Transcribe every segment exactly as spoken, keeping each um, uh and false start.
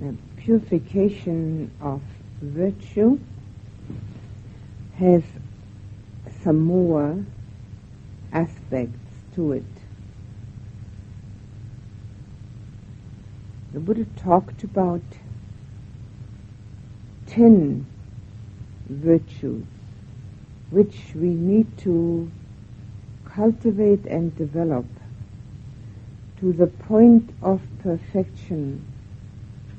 the purification of virtue has some more aspects to it. The Buddha talked about ten virtues which we need to cultivate and develop to the point of perfection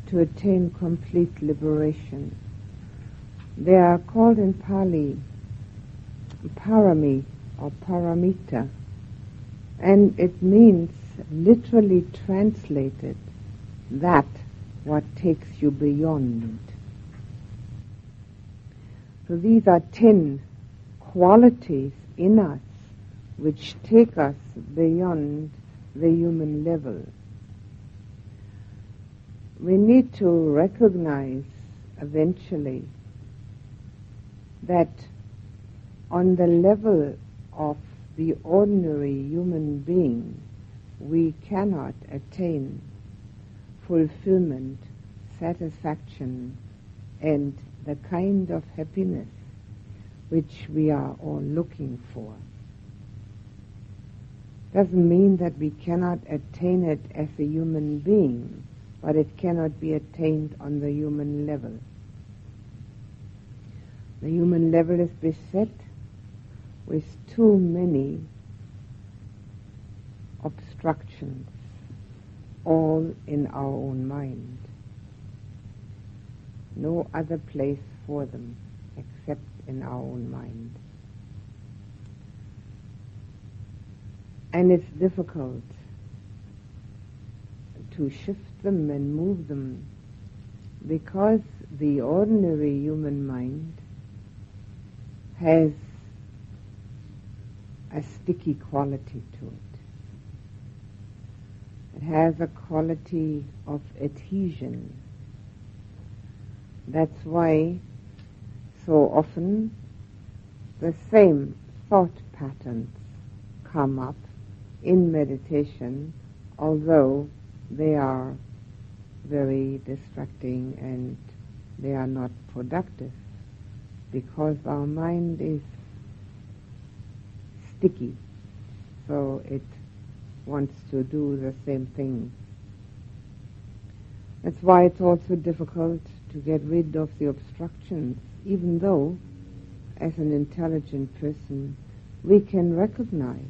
to attain complete liberation. They are called in Pali parami or paramita, and it means, literally translated, that what takes you beyond. So these are ten qualities in us which take us beyond the human level. We need to recognize eventually that on the level of the ordinary human being, we cannot attain fulfillment, satisfaction, and the kind of happiness which we are all looking for. Doesn't mean that we cannot attain it as a human being, but it cannot be attained on the human level. The human level is beset with too many obstructions, all in our own mind. No other place for them except in our own mind. And it's difficult to shift them and move them because the ordinary human mind has a sticky quality to it. It has a quality of adhesion. That's why so often the same thought patterns come up in meditation, although they are very distracting and they are not productive, because our mind is sticky, so it wants to do the same thing. That's why it's also difficult to get rid of the obstructions, even though, as an intelligent person, we can recognize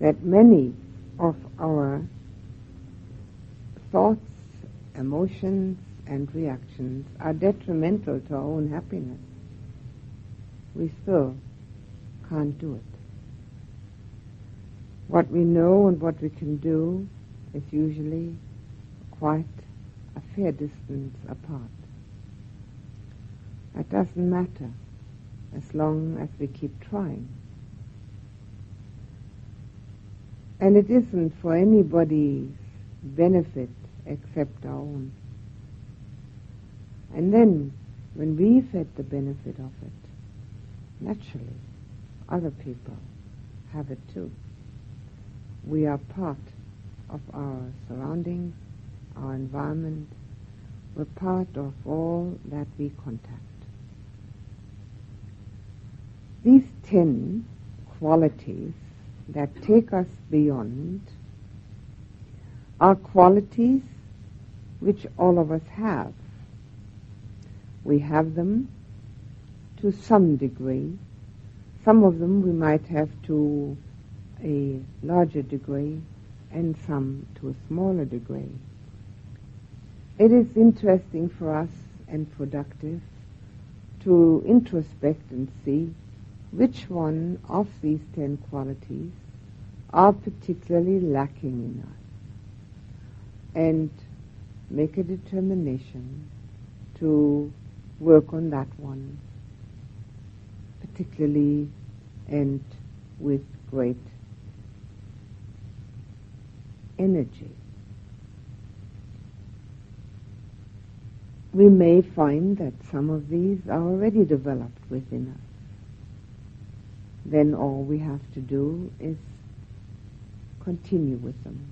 that many of our thoughts, emotions, and reactions are detrimental to our own happiness. We still can't do it. What we know and what we can do is usually quite a fair distance apart. That doesn't matter as long as we keep trying. And it isn't for anybody's benefit except our own. And then, when we've had the benefit of it, naturally, other people have it too. We are part of our surroundings, our environment. We're part of all that we contact. These ten qualities that take us beyond are qualities which all of us have. We have them to some degree. Some of them we might have to a larger degree and some to a smaller degree. It is interesting for us and productive to introspect and see which one of these ten qualities are particularly lacking in us, and make a determination to work on that one particularly and with great energy. We may find that some of these are already developed within us. Then all we have to do is continue with them.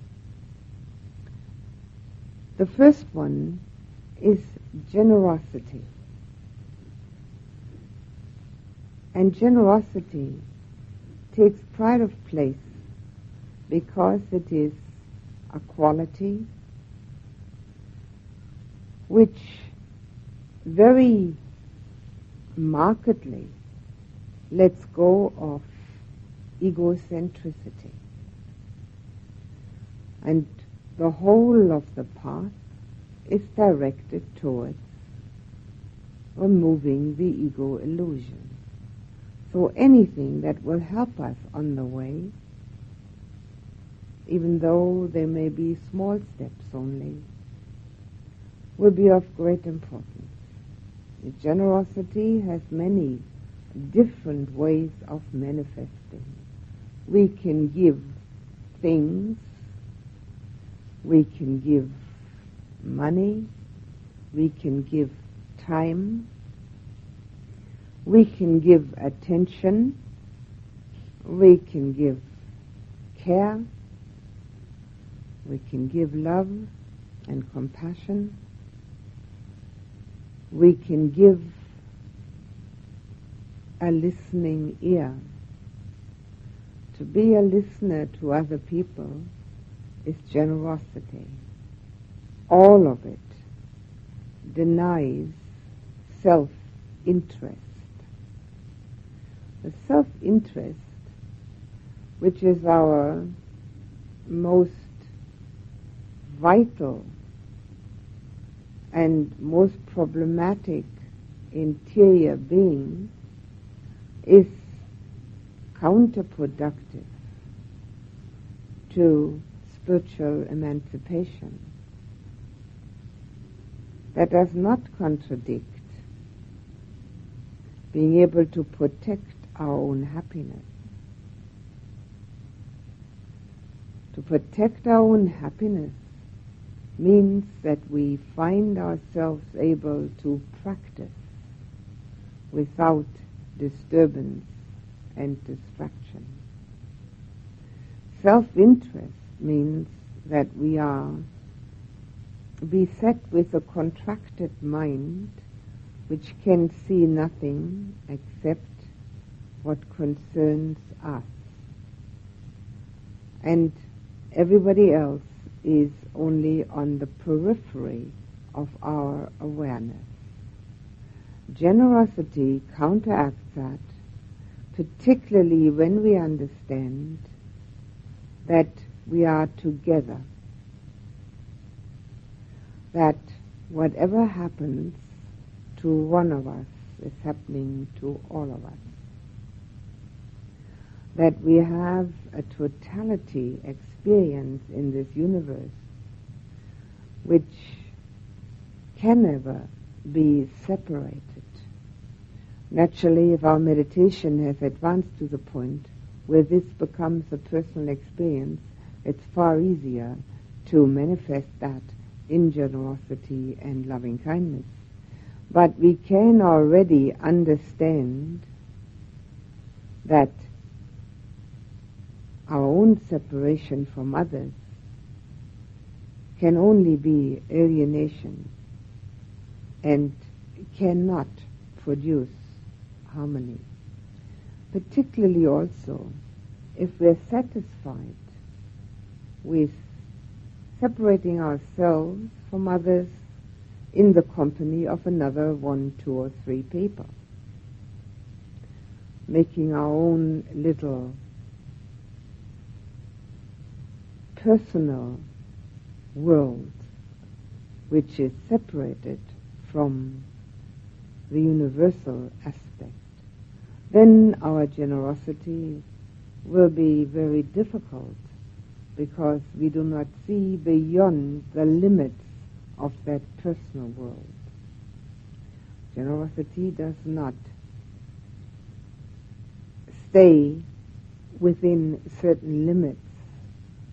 The first one is generosity. And generosity takes pride of place because it is a quality which very markedly lets go of egocentricity. And the whole of the path is directed towards removing the ego illusion. So anything that will help us on the way, even though they may be small steps only, will be of great importance. The generosity has many different ways of manifesting. We can give things, we can give money, we can give time, we can give attention, we can give care, we can give love and compassion, we can give a listening ear. To be a listener to other people is generosity. All of it denies self-interest. The self-interest, which is our most vital and most problematic interior being, is counterproductive to spiritual emancipation. That does not contradict being able to protect our own happiness. To protect our own happiness means that we find ourselves able to practice without disturbance and distraction. Self-interest means that we are beset with a contracted mind which can see nothing except what concerns us. And everybody else is only on the periphery of our awareness. Generosity counteracts that, particularly when we understand that we are together, that whatever happens to one of us is happening to all of us, that we have a totality experience in this universe which can never be separated. Naturally, if our meditation has advanced to the point where this becomes a personal experience, it's far easier to manifest that in generosity and loving kindness. But we can already understand that our own separation from others can only be alienation and cannot produce harmony. Particularly also if we're satisfied with separating ourselves from others in the company of another one, two, or three people, making our own little personal world, which is separated from the universal aspect, then our generosity will be very difficult because we do not see beyond the limits of that personal world. Generosity does not stay within certain limits,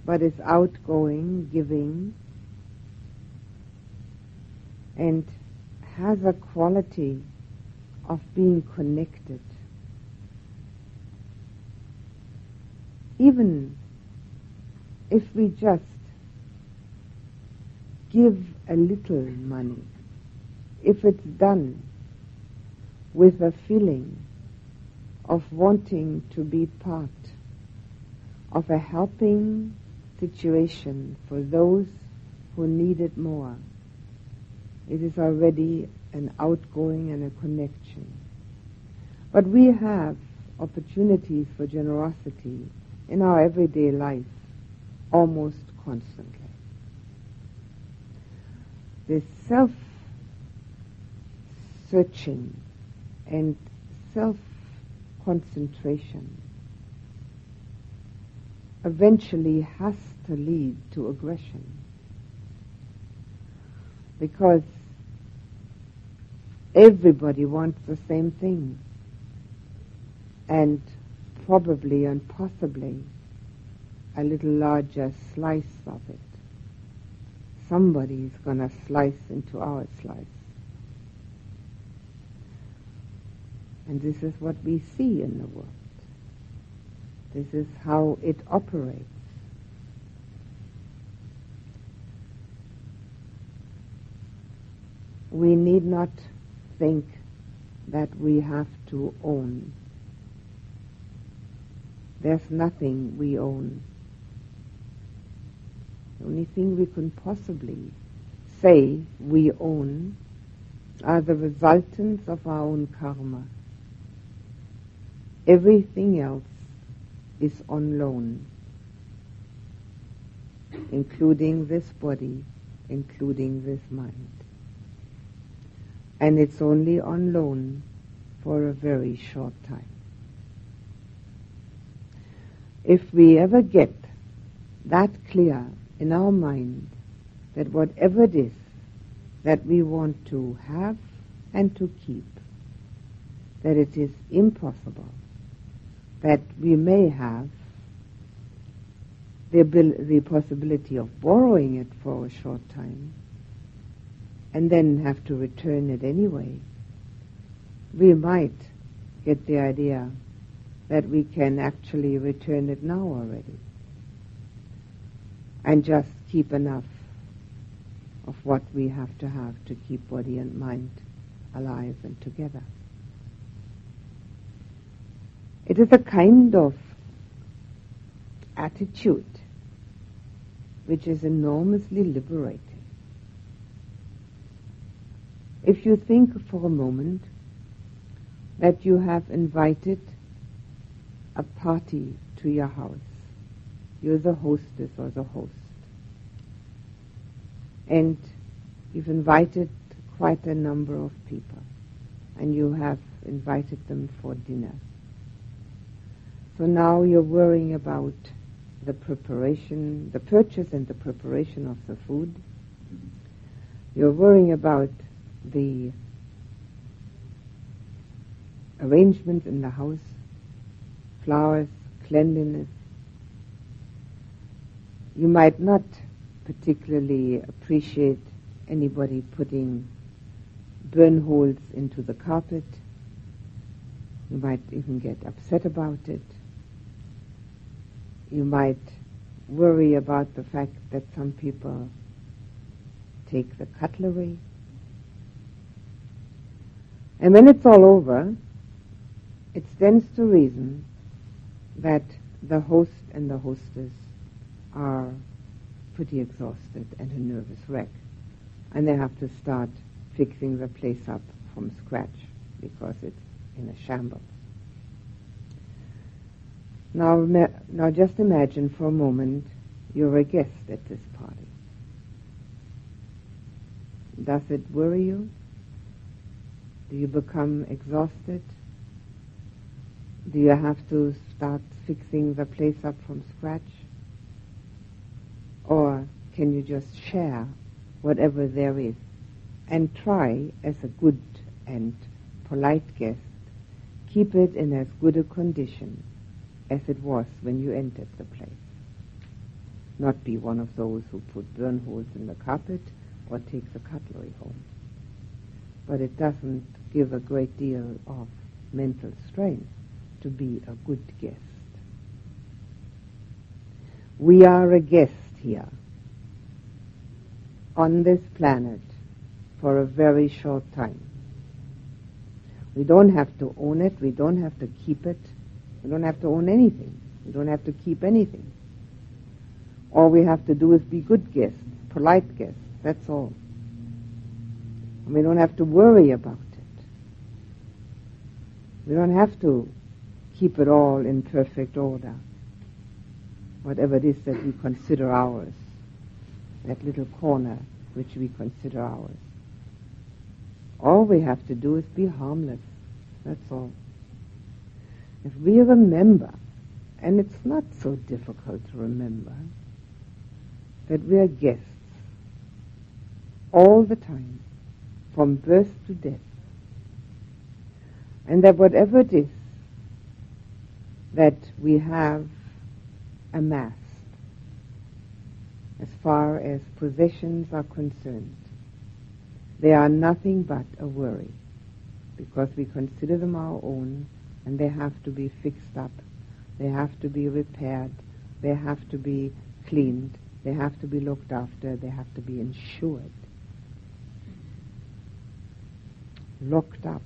but is outgoing, giving, and has a quality of being connected. Even if we just give a little money, if it's done with a feeling of wanting to be part of a helping situation for those who need it more, it is already an outgoing and a connection. But we have opportunities for generosity in our everyday life almost constantly. This self-searching and self-concentration eventually has to lead to aggression, because everybody wants the same thing, and probably and possibly a little larger slice of it. Somebody's going to slice into our slice. And this is what we see in the world. This is how it operates. We need not think that we have to own. There's nothing we own. The only thing we can possibly say we own are the resultants of our own karma. Everything else is on loan, including this body, including this mind. And it's only on loan for a very short time. If we ever get that clear in our mind that whatever it is that we want to have and to keep, that it is impossible that we may have the abil- the possibility of borrowing it for a short time and then have to return it anyway, we might get the idea that we can actually return it now already and just keep enough of what we have to have to keep body and mind alive and together. It is a kind of attitude which is enormously liberating. If you think for a moment that you have invited a party to your house, you're the hostess or the host, and you've invited quite a number of people, and you have invited them for dinner. So now you're worrying about the preparation, the purchase and the preparation of the food. You're worrying about the arrangements in the house, flowers, cleanliness. You might not particularly appreciate anybody putting burn holes into the carpet. You might even get upset about it. You might worry about the fact that some people take the cutlery. And when it's all over, it stands to reason that the host and the hostess are pretty exhausted and a nervous wreck, and they have to start fixing the place up from scratch because it's in a shambles. Now, now just imagine for a moment you're a guest at this party. Does it worry you? Do you become exhausted? Do you have to start fixing the place up from scratch? Or can you just share whatever there is and try, as a good and polite guest, keep it in as good a condition as it was when you entered the place? Not be one of those who put burn holes in the carpet or take the cutlery home. But it doesn't give a great deal of mental strain to be a good guest. We are a guest here on this planet for a very short time. We don't have to own it. We don't have to keep it. We don't have to own anything. We don't have to keep anything. All we have to do is be good guests, polite guests. That's all. And we don't have to worry about it. We don't have to keep it all in perfect order, whatever it is that we consider ours, that little corner which we consider ours. All we have to do is be harmless. That's all. If we remember, and it's not so difficult to remember, that we are guests all the time, from birth to death, and that whatever it is that we have amassed, as far as possessions are concerned, they are nothing but a worry, because we consider them our own, and they have to be fixed up, they have to be repaired, they have to be cleaned, they have to be looked after, they have to be insured, locked up.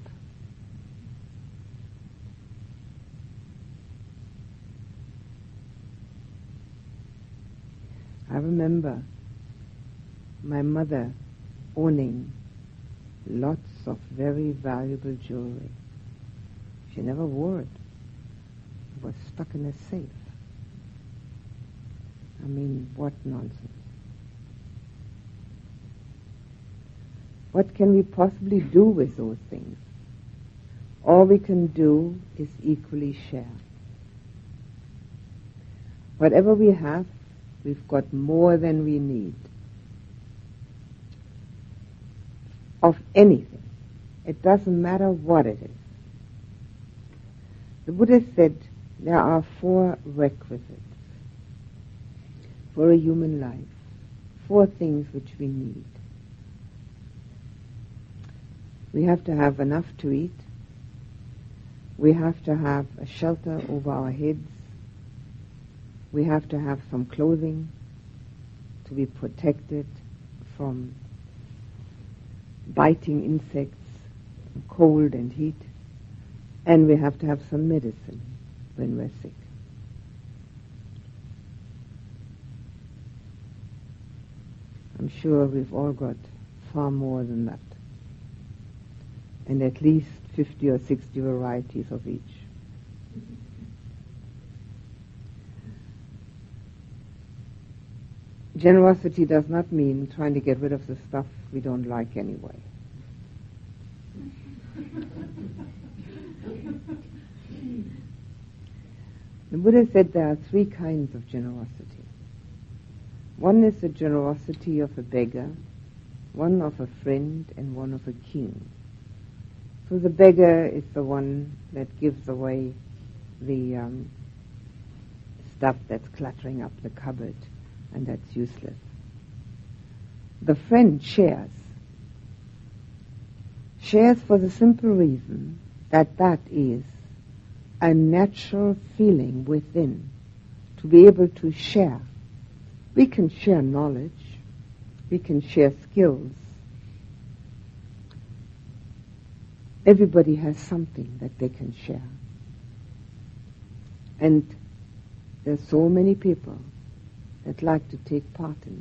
I remember my mother owning lots of very valuable jewelry. She never wore it. It was stuck in a safe. I mean, what nonsense. What can we possibly do with those things? All we can do is equally share. Whatever we have, we've got more than we need of anything. It doesn't matter what it is. The Buddha said there are four requisites for a human life, four things which we need. We have to have enough to eat. We have to have a shelter over our heads. We have to have some clothing to be protected from biting insects, cold and heat, and we have to have some medicine when we're sick. I'm sure we've all got far more than that, and at least fifty or sixty varieties of each. Generosity does not mean trying to get rid of the stuff we don't like anyway. The Buddha said there are three kinds of generosity. One is the generosity of a beggar, one of a friend, and one of a king. So the beggar is the one that gives away the um, stuff that's cluttering up the cupboard, and that's useless. The friend shares. Shares for the simple reason that that is a natural feeling within, to be able to share. We can share knowledge. We can share skills. Everybody has something that they can share. And there's so many people that like to take part in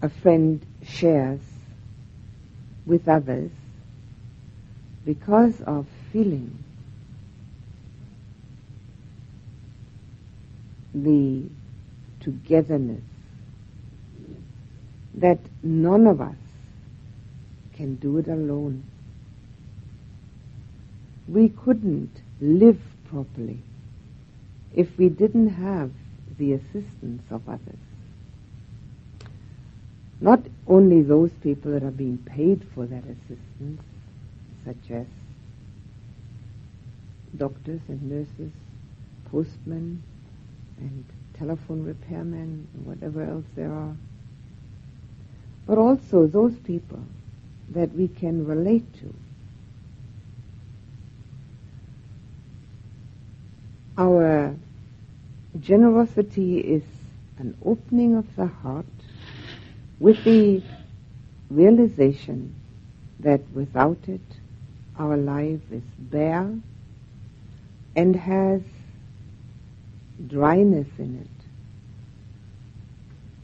that. A friend shares with others because of feeling the togetherness that none of us can do it alone. We couldn't live properly if we didn't have the assistance of others. Not only those people that are being paid for that assistance, such as doctors and nurses, postmen, and telephone repairmen, and whatever else there are, but also those people that we can relate to. Our generosity is an opening of the heart with the realization that without it, our life is bare and has dryness in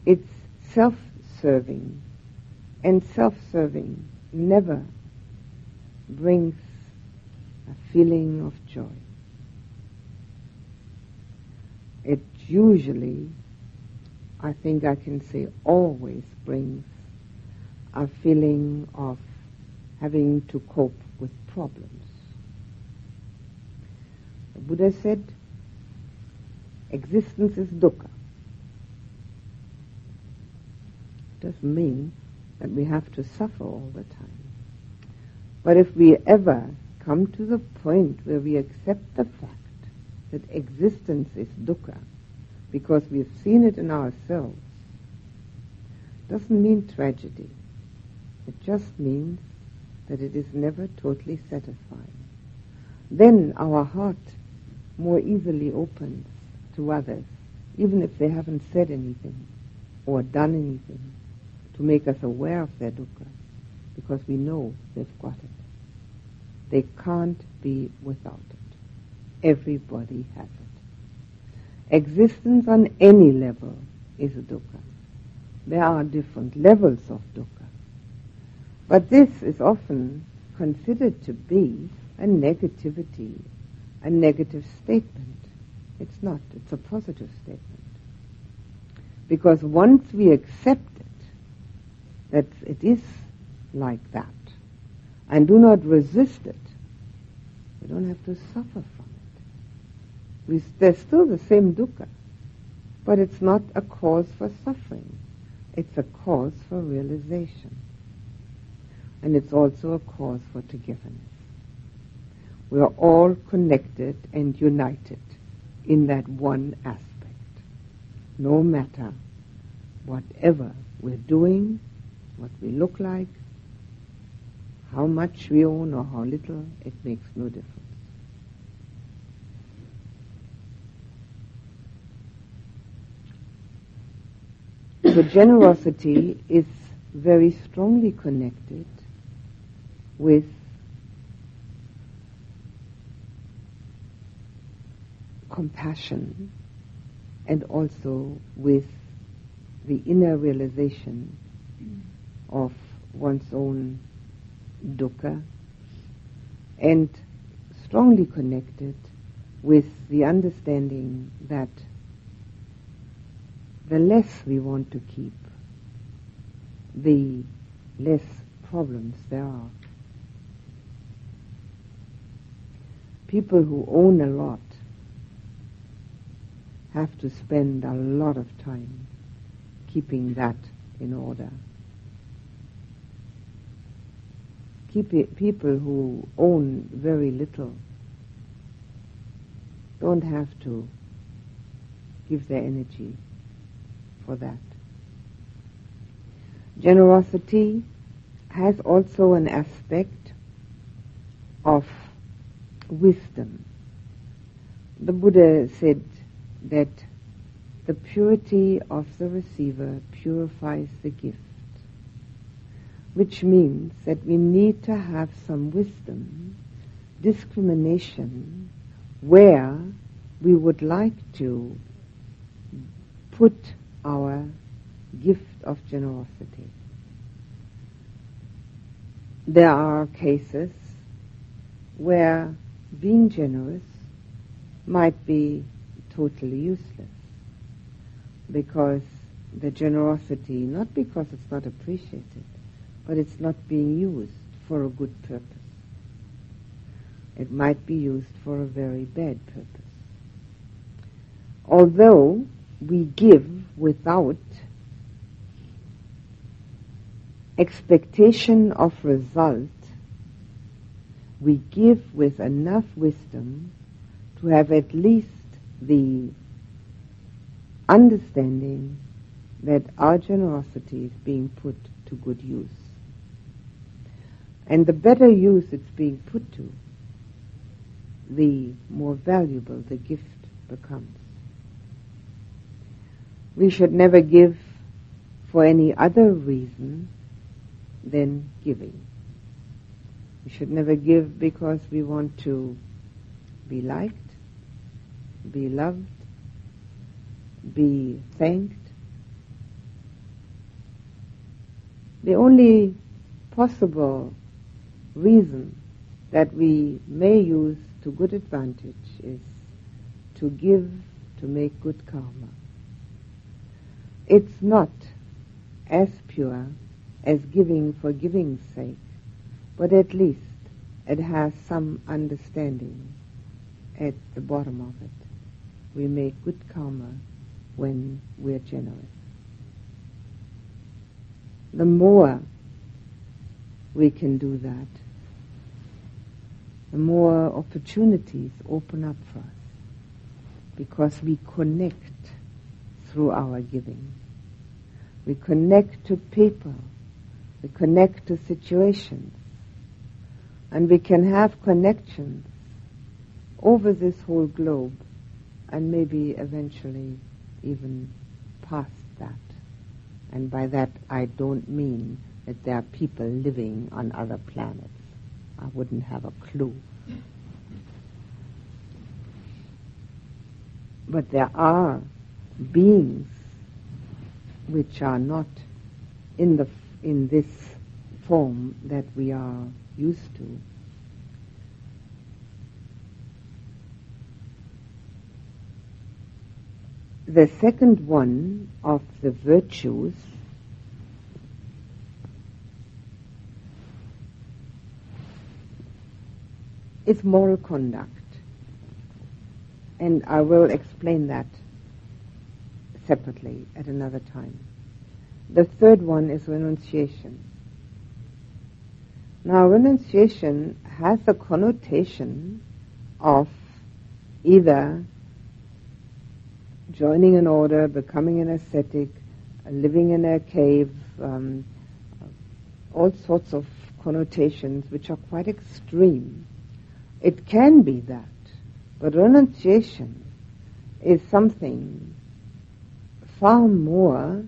it. It's self-serving, and self-serving never brings a feeling of joy. It usually, I think I can say, always brings a feeling of having to cope with problems. The Buddha said, existence is dukkha. It doesn't mean that we have to suffer all the time. But if we ever come to the point where we accept the fact that existence is dukkha, because we've seen it in ourselves, doesn't mean tragedy. It just means that it is never totally satisfying. Then our heart more easily opens to others, even if they haven't said anything or done anything to make us aware of their dukkha, because we know they've got it. They can't be without it. Everybody has it. Existence on any level is a dukkha. There are different levels of dukkha. But this is often considered to be a negativity, a negative statement. It's not. It's a positive statement. Because once we accept it, that it is like that, and do not resist it, we don't have to suffer from it. We, there's still the same dukkha, but it's not a cause for suffering. It's a cause for realization. And it's also a cause for togetherness. We are all connected and united in that one aspect, no matter whatever we're doing, what we look like, how much we own or how little, it makes no difference. So generosity is very strongly connected with compassion and also with the inner realization of one's own dukkha, and strongly connected with the understanding that the less we want to keep, the less problems there are. People who own a lot have to spend a lot of time keeping that in order. Keep it, people who own very little don't have to give their energy for that. Generosity has also an aspect of wisdom. The Buddha said that the purity of the receiver purifies the gift, which means that we need to have some wisdom, discrimination, where we would like to put our gift of generosity. There are cases where being generous might be totally useless, because the generosity, not because it's not appreciated, but it's not being used for a good purpose. It might be used for a very bad purpose. Although we give without expectation of result, we give with enough wisdom to have at least the understanding that our generosity is being put to good use. And the better use it's being put to, the more valuable the gift becomes. We should never give for any other reason than giving. We should never give because we want to be liked, be loved, be thanked. The only possible reason that we may use to good advantage is to give to make good karma. It's not as pure as giving for giving's sake, but at least it has some understanding at the bottom of it. We make good karma when we're generous. The more we can do that, the more opportunities open up for us, because we connect through our giving. We connect to people, we connect to situations, and we can have connections over this whole globe, and maybe eventually even past that. And by that I don't mean that there are people living on other planets. I wouldn't have a clue. But there are beings which are not in the in this form that we are used to. The second one of the virtues is moral conduct, and I will explain that separately at another time. The third one is renunciation. Now, renunciation has a connotation of either joining an order, becoming an ascetic, living in a cave, um, all sorts of connotations which are quite extreme. It can be that, but renunciation is something far more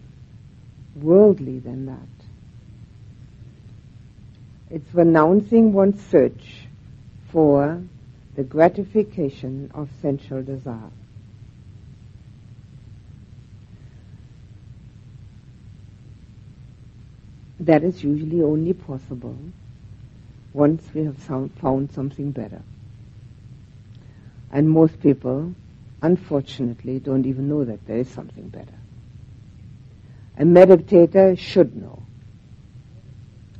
worldly than that. It's renouncing one's search for the gratification of sensual desire. That is usually only possible once we have sound, found something better. And most people, unfortunately, don't even know that there is something better. A meditator should know,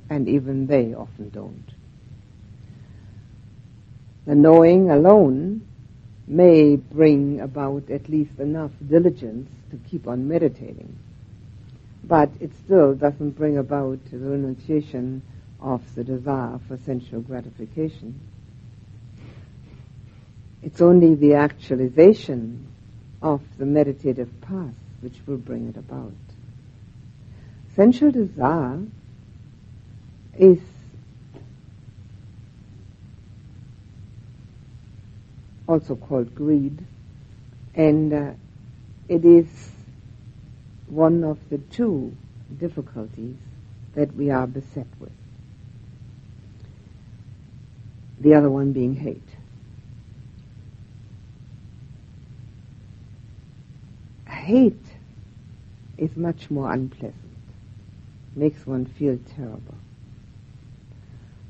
and even they often don't. The knowing alone may bring about at least enough diligence to keep on meditating, but it still doesn't bring about the renunciation of the desire for sensual gratification. It's only the actualization of the meditative path which will bring it about. Sensual desire is also called greed, and uh, it is one of the two difficulties that we are beset with, the other one being hate. Hate is much more unpleasant, makes one feel terrible.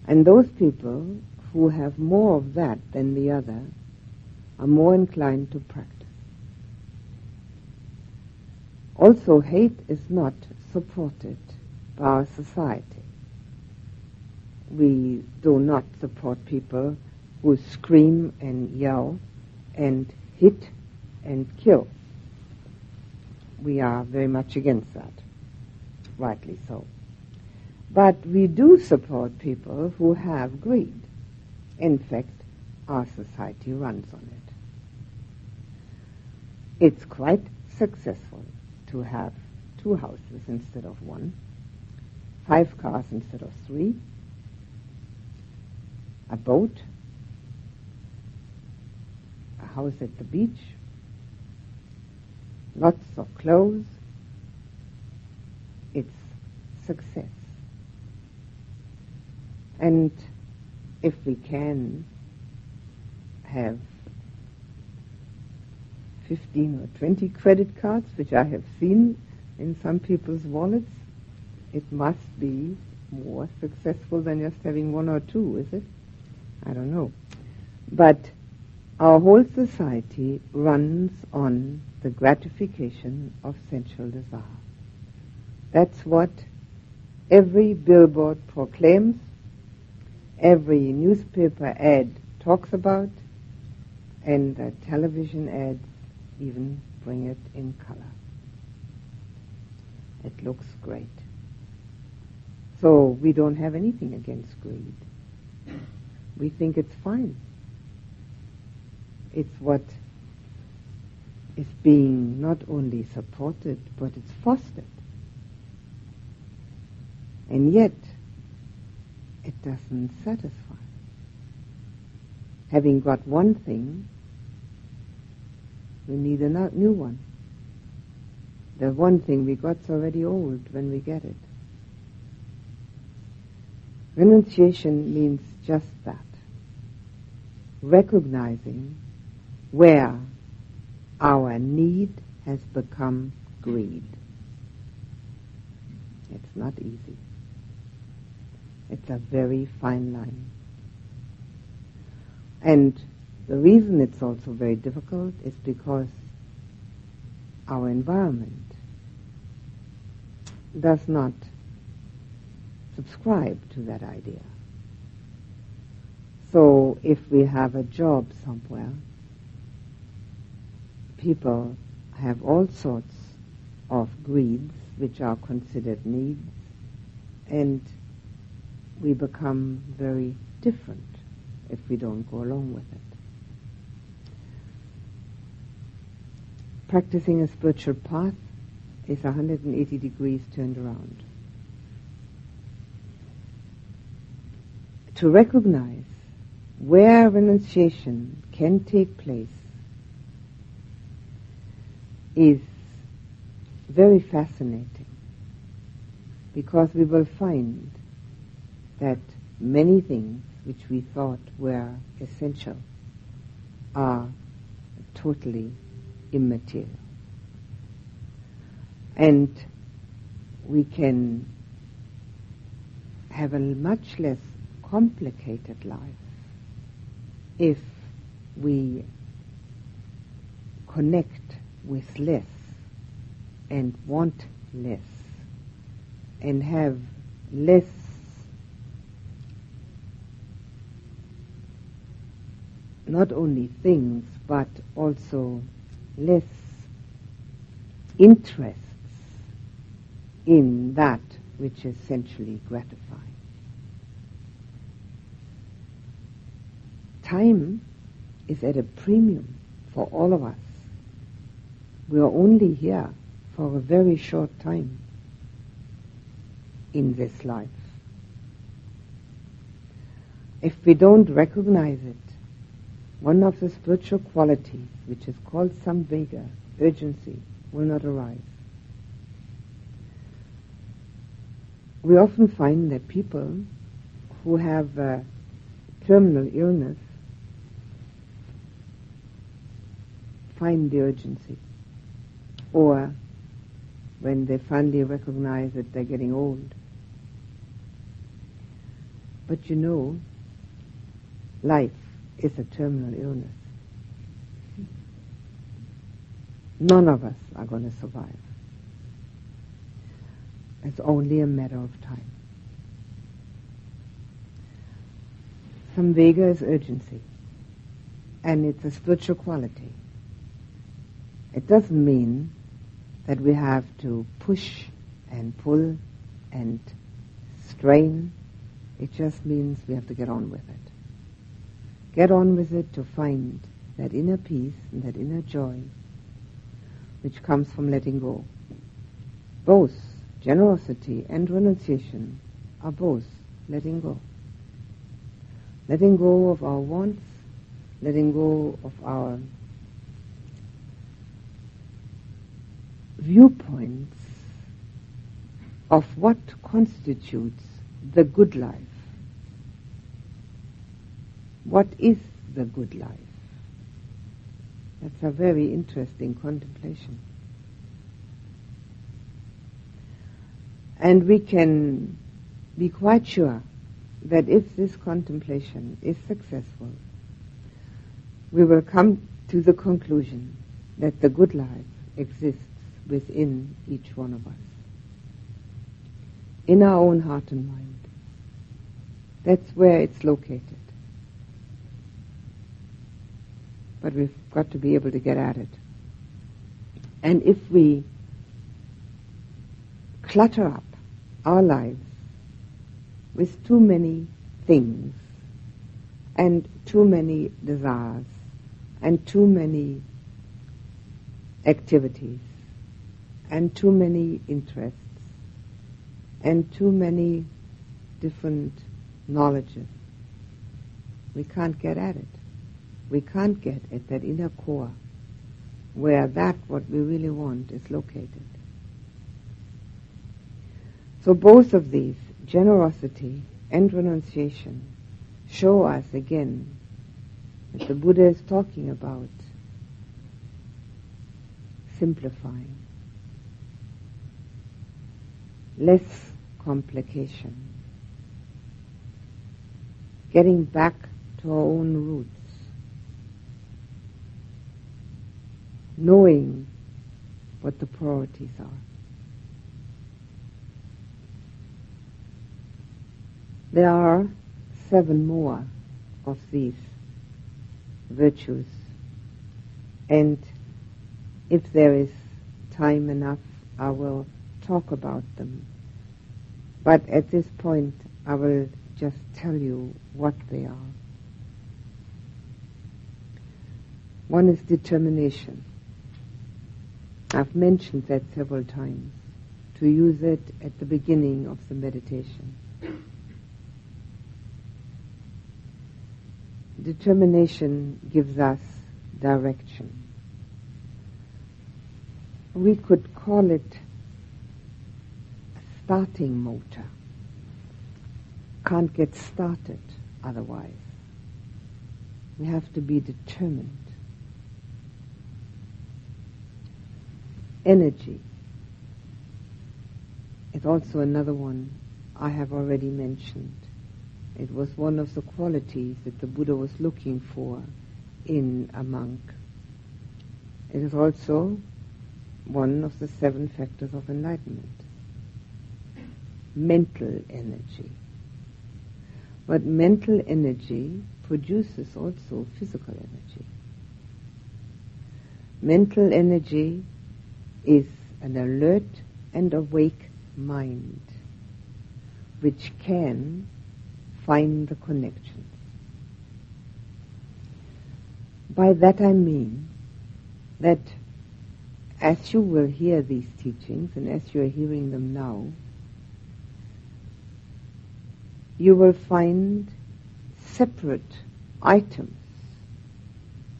And those people who have more of that than the other are more inclined to practice. Also, hate is not supported by our society. We do not support people who scream and yell and hit and kill. We are very much against that, rightly so. But we do support people who have greed. In fact, our society runs on it. It's quite successful to have two houses instead of one, five cars instead of three, a boat, a house at the beach, lots of clothes, its success. And if we can have fifteen or twenty credit cards, which I have seen in some people's wallets, it must be more successful than just having one or two, is it? I don't know. But our whole society runs on the gratification of sensual desire. That's what every billboard proclaims, every newspaper ad talks about, and the television ads even bring it in color. It looks great. So we don't have anything against greed. We think it's fine. It's what is being not only supported, but it's fostered. And yet, it doesn't satisfy. Having got one thing, we need a new one. The one thing we got's already old when we get it. Renunciation means just that. Recognizing where our need has become greed. It's not easy. It's a very fine line. And the reason it's also very difficult is because our environment does not subscribe to that idea. So if we have a job somewhere, people have all sorts of greeds which are considered needs, and we become very different if we don't go along with it. Practicing a spiritual path is one hundred eighty degrees turned around. To recognize where renunciation can take place is very fascinating, because we will find that many things which we thought were essential are totally immaterial. And we can have a much less complicated life if we connect with less and want less and have less not only things but also less interests in that which is sensually gratifying. Time is at a premium for all of us. We are only here for a very short time in this life. If we don't recognize it, one of the spiritual qualities, which is called samvega, urgency, will not arise. We often find that people who have a terminal illness find the urgency, or when they finally recognize that they're getting old. But you know, life is a terminal illness. None of us are going to survive. It's only a matter of time. Samvega is urgency, and it's a spiritual quality. It doesn't mean that we have to push and pull and strain. It just means we have to get on with it. Get on with it to find that inner peace and that inner joy which comes from letting go. Both generosity and renunciation are both letting go. Letting go of our wants, letting go of our viewpoints of what constitutes the good life. What is the good life? That's a very interesting contemplation. And we can be quite sure that if this contemplation is successful, we will come to the conclusion that the good life exists within each one of us, in our own heart and mind. That's where it's located. But we've got to be able to get at it. And if we clutter up our lives with too many things and too many desires and too many activities and too many interests and too many different knowledges, we can't get at it. We can't get at that inner core where that what we really want is located. So both of these, generosity and renunciation, show us again that the Buddha is talking about simplifying, less complication, getting back to our own roots, knowing what the priorities are. There are seven more of these virtues, and if there is time enough, I will talk about them. But at this point, I will just tell you what they are. One is determination. I've mentioned that several times, to use it at the beginning of the meditation. Determination gives us direction. We could call it a starting motor. Can't get started otherwise. We have to be determined. Energy is also another one I have already mentioned. It was one of the qualities that the Buddha was looking for in a monk. It is also one of the seven factors of enlightenment. Mental energy. But mental energy produces also physical energy. Mental energy is an alert and awake mind which can find the connections. By that I mean that as you will hear these teachings, and as you are hearing them now, you will find separate items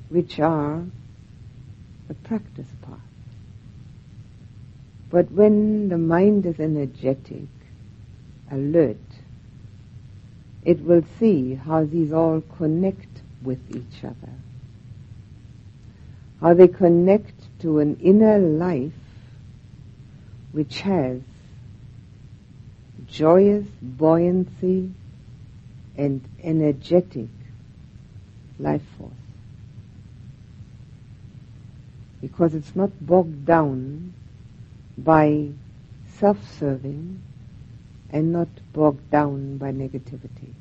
which are the practice path. But when the mind is energetic, alert, it will see how these all connect with each other, how they connect to an inner life which has joyous buoyancy and energetic life force, because it's not bogged down by self-serving and not bogged down by negativity.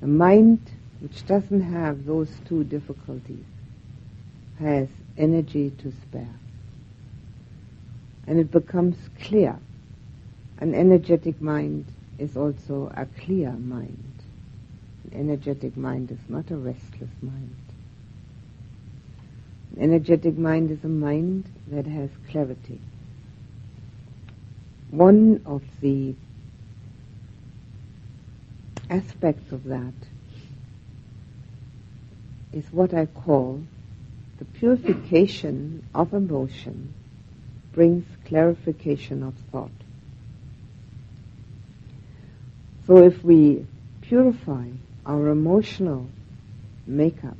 A mind which doesn't have those two difficulties has energy to spare. And it becomes clear. An energetic mind is also a clear mind. An energetic mind is not a restless mind. An energetic mind is a mind that has clarity. One of the aspects of that is what I call the purification of emotion brings clarification of thought. So if we purify our emotional makeup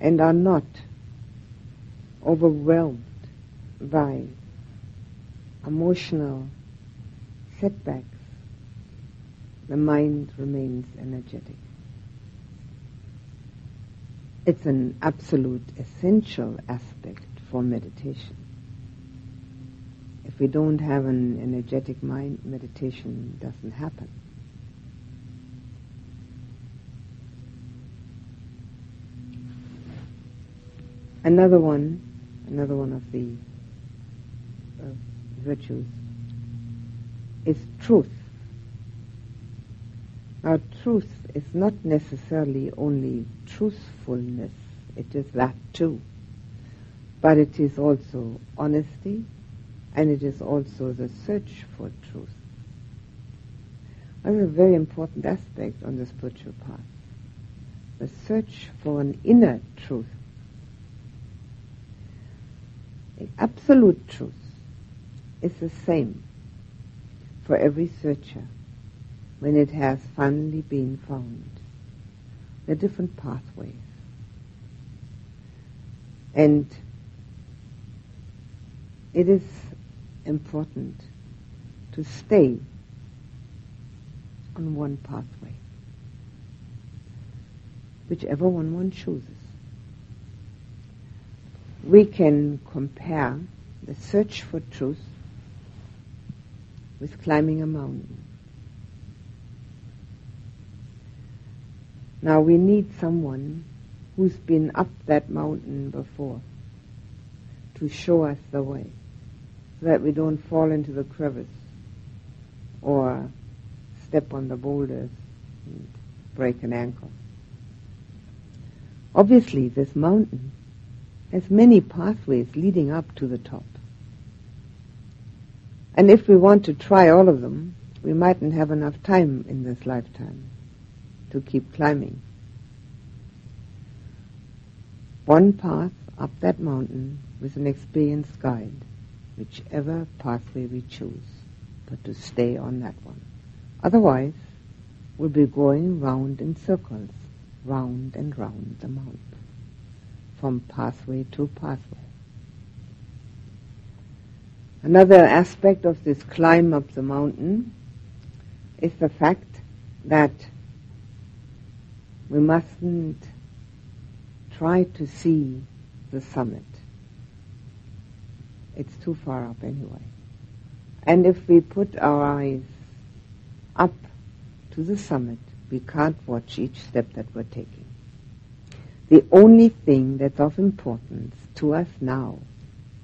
and are not overwhelmed by emotional setbacks, the mind remains energetic. It's an absolute essential aspect for meditation. If we don't have an energetic mind, meditation doesn't happen. Another one, another one of the uh, virtues is truth. Now, truth is not necessarily only truthfulness, it is that too, but it is also honesty, and it is also the search for truth. That is a very important aspect on the spiritual path, the search for an inner truth, the absolute truth is the same for every searcher when it has finally been found. There are different pathways. And it is important to stay on one pathway, whichever one one chooses. We can compare the search for truth with climbing a mountain. Now we need someone who's been up that mountain before to show us the way, so that we don't fall into the crevice or step on the boulders and break an ankle. Obviously, this mountain has many pathways leading up to the top. And if we want to try all of them, we mightn't have enough time in this lifetime to keep climbing. One path up that mountain with an experienced guide, whichever pathway we choose, but to stay on that one. Otherwise, we'll be going round in circles, round and round the mountain, from pathway to pathway. Another aspect of this climb up the mountain is the fact that we mustn't try to see the summit. It's too far up anyway. And if we put our eyes up to the summit, we can't watch each step that we're taking. The only thing that's of importance to us now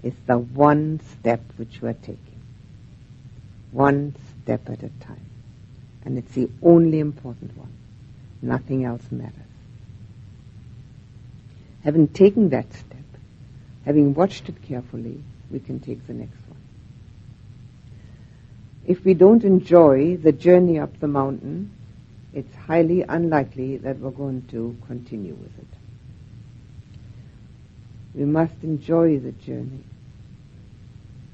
is the one step which we're taking. One step at a time. And it's the only important one. Nothing else matters. Having taken that step, having watched it carefully, we can take the next one. If we don't enjoy the journey up the mountain, it's highly unlikely that we're going to continue with it. We must enjoy the journey.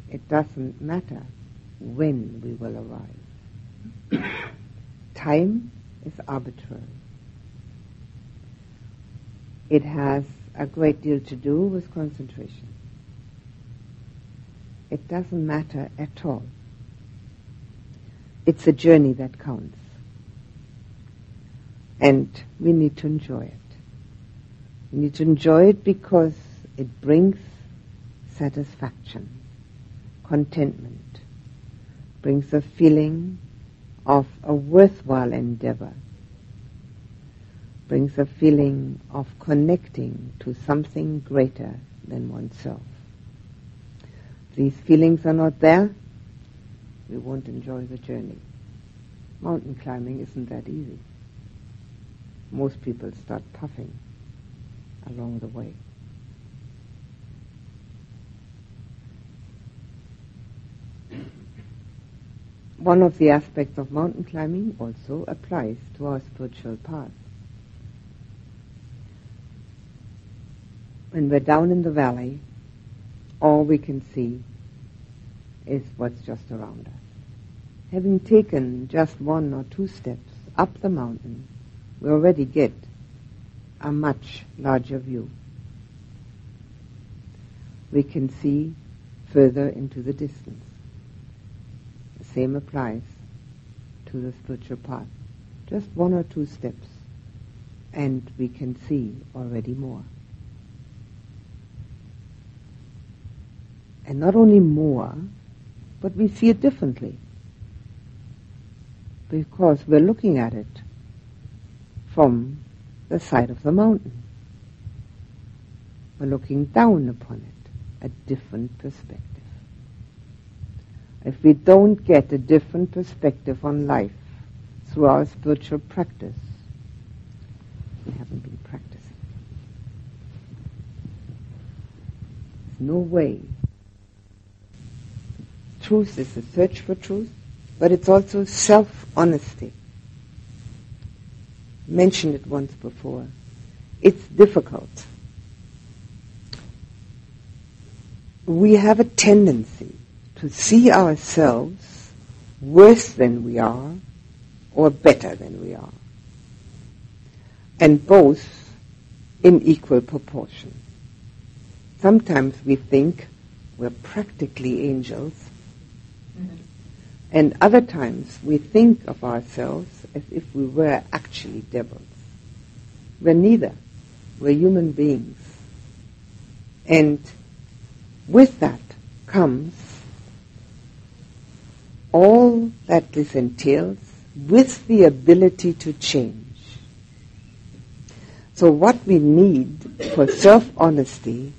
It doesn't matter when we will arrive. Time is arbitrary. It has a great deal to do with concentration. It doesn't matter at all. It's a journey that counts. And we need to enjoy it. We need to enjoy it because it brings satisfaction, contentment, brings a feeling of a worthwhile endeavor, brings a feeling of connecting to something greater than oneself. If these feelings are not there, we won't enjoy the journey. Mountain climbing isn't that easy. Most people start puffing along the way. One of the aspects of mountain climbing also applies to our spiritual path. When we're down in the valley, all we can see is what's just around us. Having taken just one or two steps up the mountain, we already get a much larger view. We can see further into the distance. The same applies to the spiritual path. Just one or two steps, and we can see already more. And not only more, but we see it differently, because we're looking at it from the side of the mountain. We're looking down upon it, a different perspective. If we don't get a different perspective on life through our spiritual practice, we haven't been practicing. There's no way. Truth is the search for truth, but it's also self-honesty. Mentioned it once before. It's difficult. We have a tendency to see ourselves worse than we are or better than we are, and both in equal proportion. Sometimes we think we're practically angels, mm-hmm. and other times we think of ourselves as if we were actually devils. We're neither. We're human beings. And with that comes all that this entails, with the ability to change. So what we need for self-honesty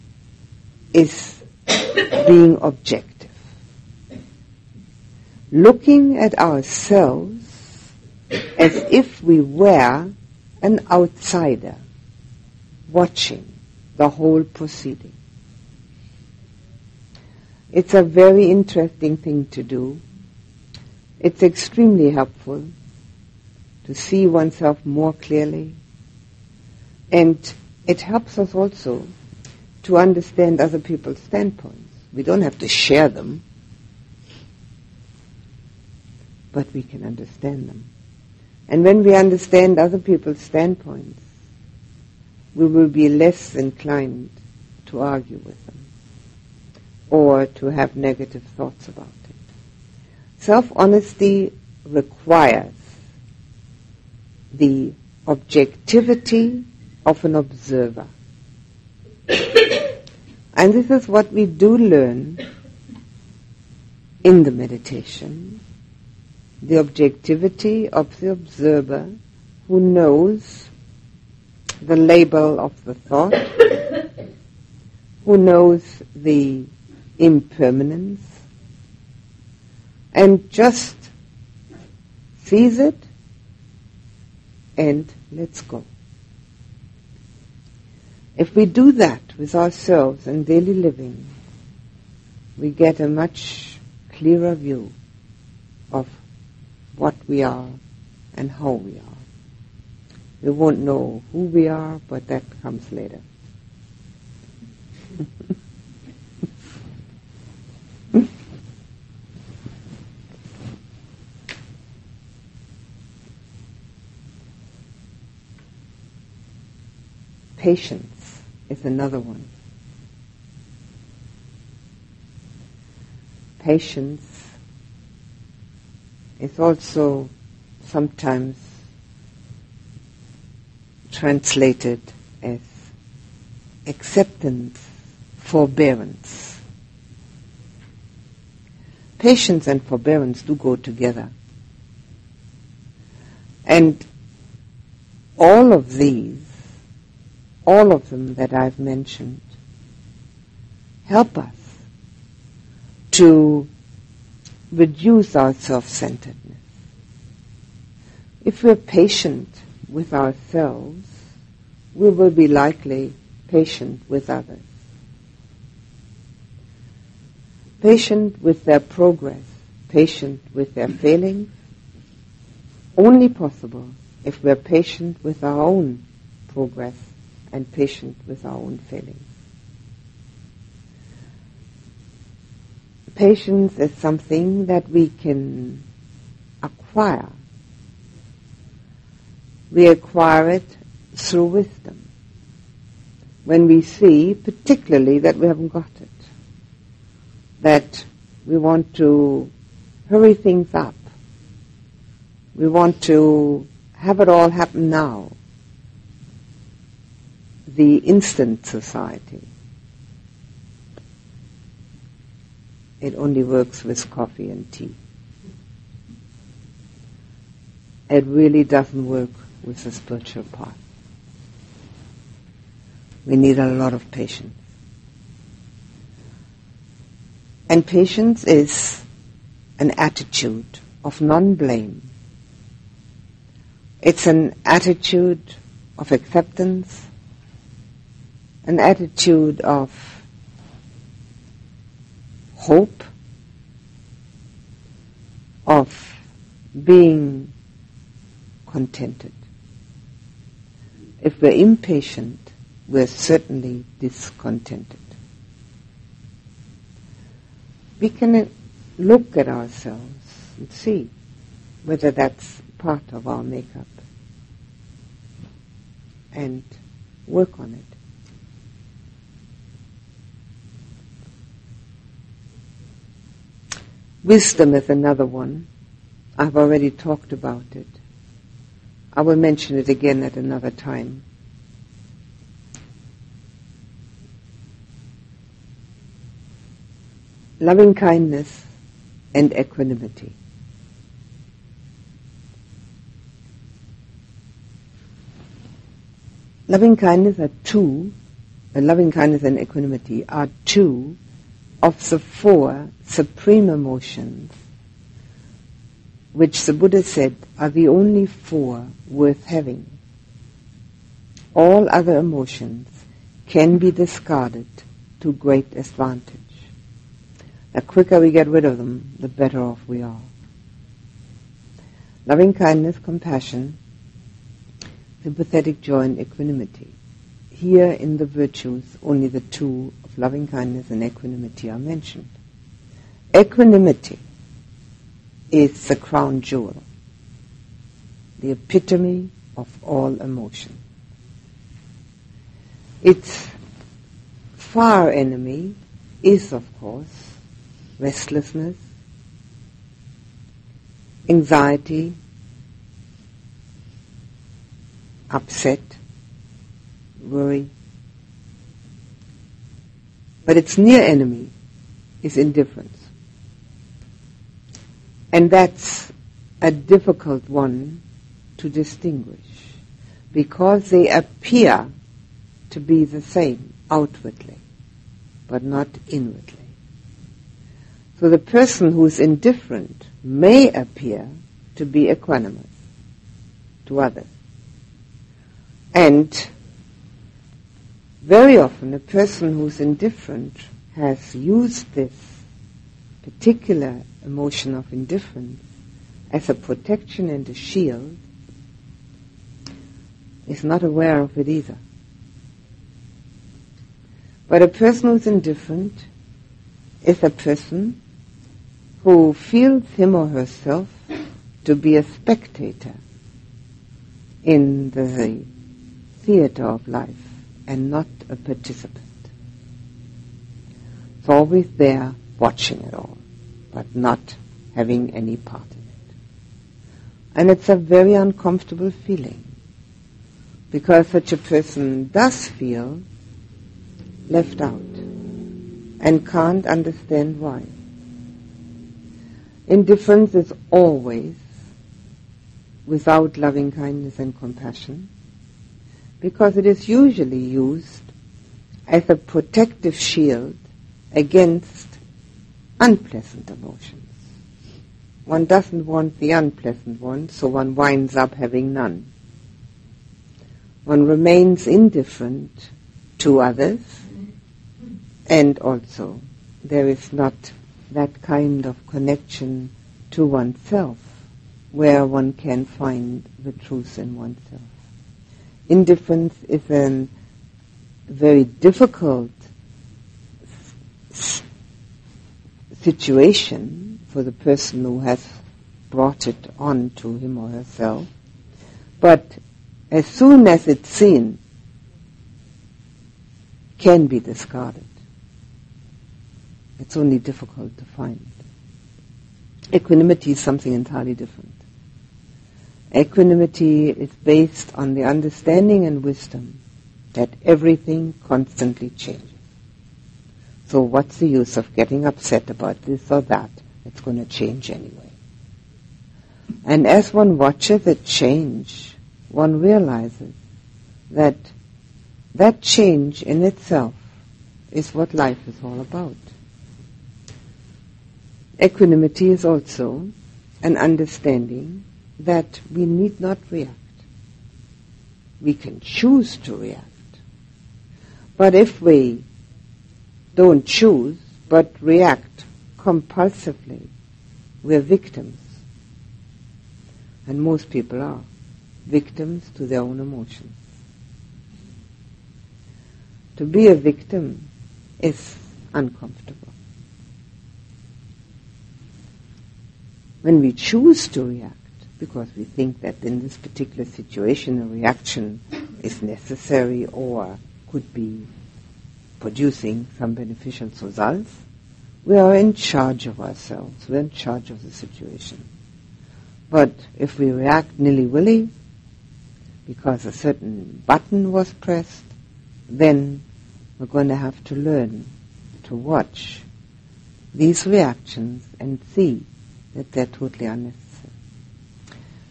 is being objective. Looking at ourselves as if we were an outsider, watching the whole proceeding. It's a very interesting thing to do. It's extremely helpful to see oneself more clearly, and it helps us also to understand other people's standpoints. We don't have to share them, but we can understand them. And when we understand other people's standpoints, we will be less inclined to argue with them or to have negative thoughts about them. Self-honesty requires the objectivity of an observer. And this is what we do learn in the meditation, the objectivity of the observer who knows the label of the thought, who knows the impermanence, and just seize it and let's go. If we do that with ourselves in daily living, we get a much clearer view of what we are and how we are. We won't know who we are, but that comes later. Patience is another one. Patience is also sometimes translated as acceptance, forbearance. Patience and forbearance do go together. And all of these All of them that I've mentioned help us to reduce our self-centeredness. If we're patient with ourselves, we will be likely patient with others. Patient with their progress, patient with their failings, only possible if we're patient with our own progress and patient with our own failings. Patience is something that we can acquire. We acquire it through wisdom, when we see particularly that we haven't got it, that we want to hurry things up, we want to have it all happen now, the instant society. It only works with coffee and tea. It really doesn't work with the spiritual path. We need a lot of patience. And patience is an attitude of non-blame. It's an attitude of acceptance, an attitude of hope, of being contented. If we're impatient, we're certainly discontented. We can look at ourselves and see whether that's part of our makeup and work on it. Wisdom is another one. I've already talked about it. I will mention it again at another time. Loving kindness and equanimity. Loving kindness are two, and loving kindness and equanimity are two of the four supreme emotions, which the Buddha said are the only four worth having. All other emotions can be discarded to great advantage. The quicker we get rid of them, the better off we are. Loving kindness, compassion, sympathetic joy and equanimity. Here in the virtues, only the two of loving kindness and equanimity are mentioned. Equanimity is the crown jewel, the epitome of all emotion. Its far enemy is, of course, restlessness, anxiety, upset, worry. But its near enemy is indifference. And that's a difficult one to distinguish, because they appear to be the same outwardly, but not inwardly. So the person who is indifferent may appear to be equanimous to others. And very often a person who's indifferent has used this particular emotion of indifference as a protection and a shield, is not aware of it either. But a person who's indifferent is a person who feels him or herself to be a spectator in the theater of life and not a participant. It's always there watching it all, but not having any part in it. And it's a very uncomfortable feeling, because such a person does feel left out and can't understand why. Indifference is always without loving kindness and compassion, because it is usually used as a protective shield against unpleasant emotions. One doesn't want the unpleasant one, so one winds up having none. One remains indifferent to others, and also there is not that kind of connection to oneself where one can find the truth in oneself. Indifference is a very difficult situation for the person who hath brought it on to him or herself, but as soon as it's seen, can be discarded. It's only difficult to find. Equanimity is something entirely different. Equanimity is based on the understanding and wisdom that everything constantly changes. So what's the use of getting upset about this or that? It's going to change anyway. And as one watches it change, one realizes that that change in itself is what life is all about. Equanimity is also an understanding that we need not react. We can choose to react. But if we don't choose but react compulsively, we're victims. And most people are victims to their own emotions. To be a victim is uncomfortable. When we choose to react, because we think that in this particular situation a reaction is necessary or could be producing some beneficial results, we are in charge of ourselves, we are in charge of the situation. But if we react nilly-willy, because a certain button was pressed, then we're going to have to learn to watch these reactions and see that they're totally unnecessary.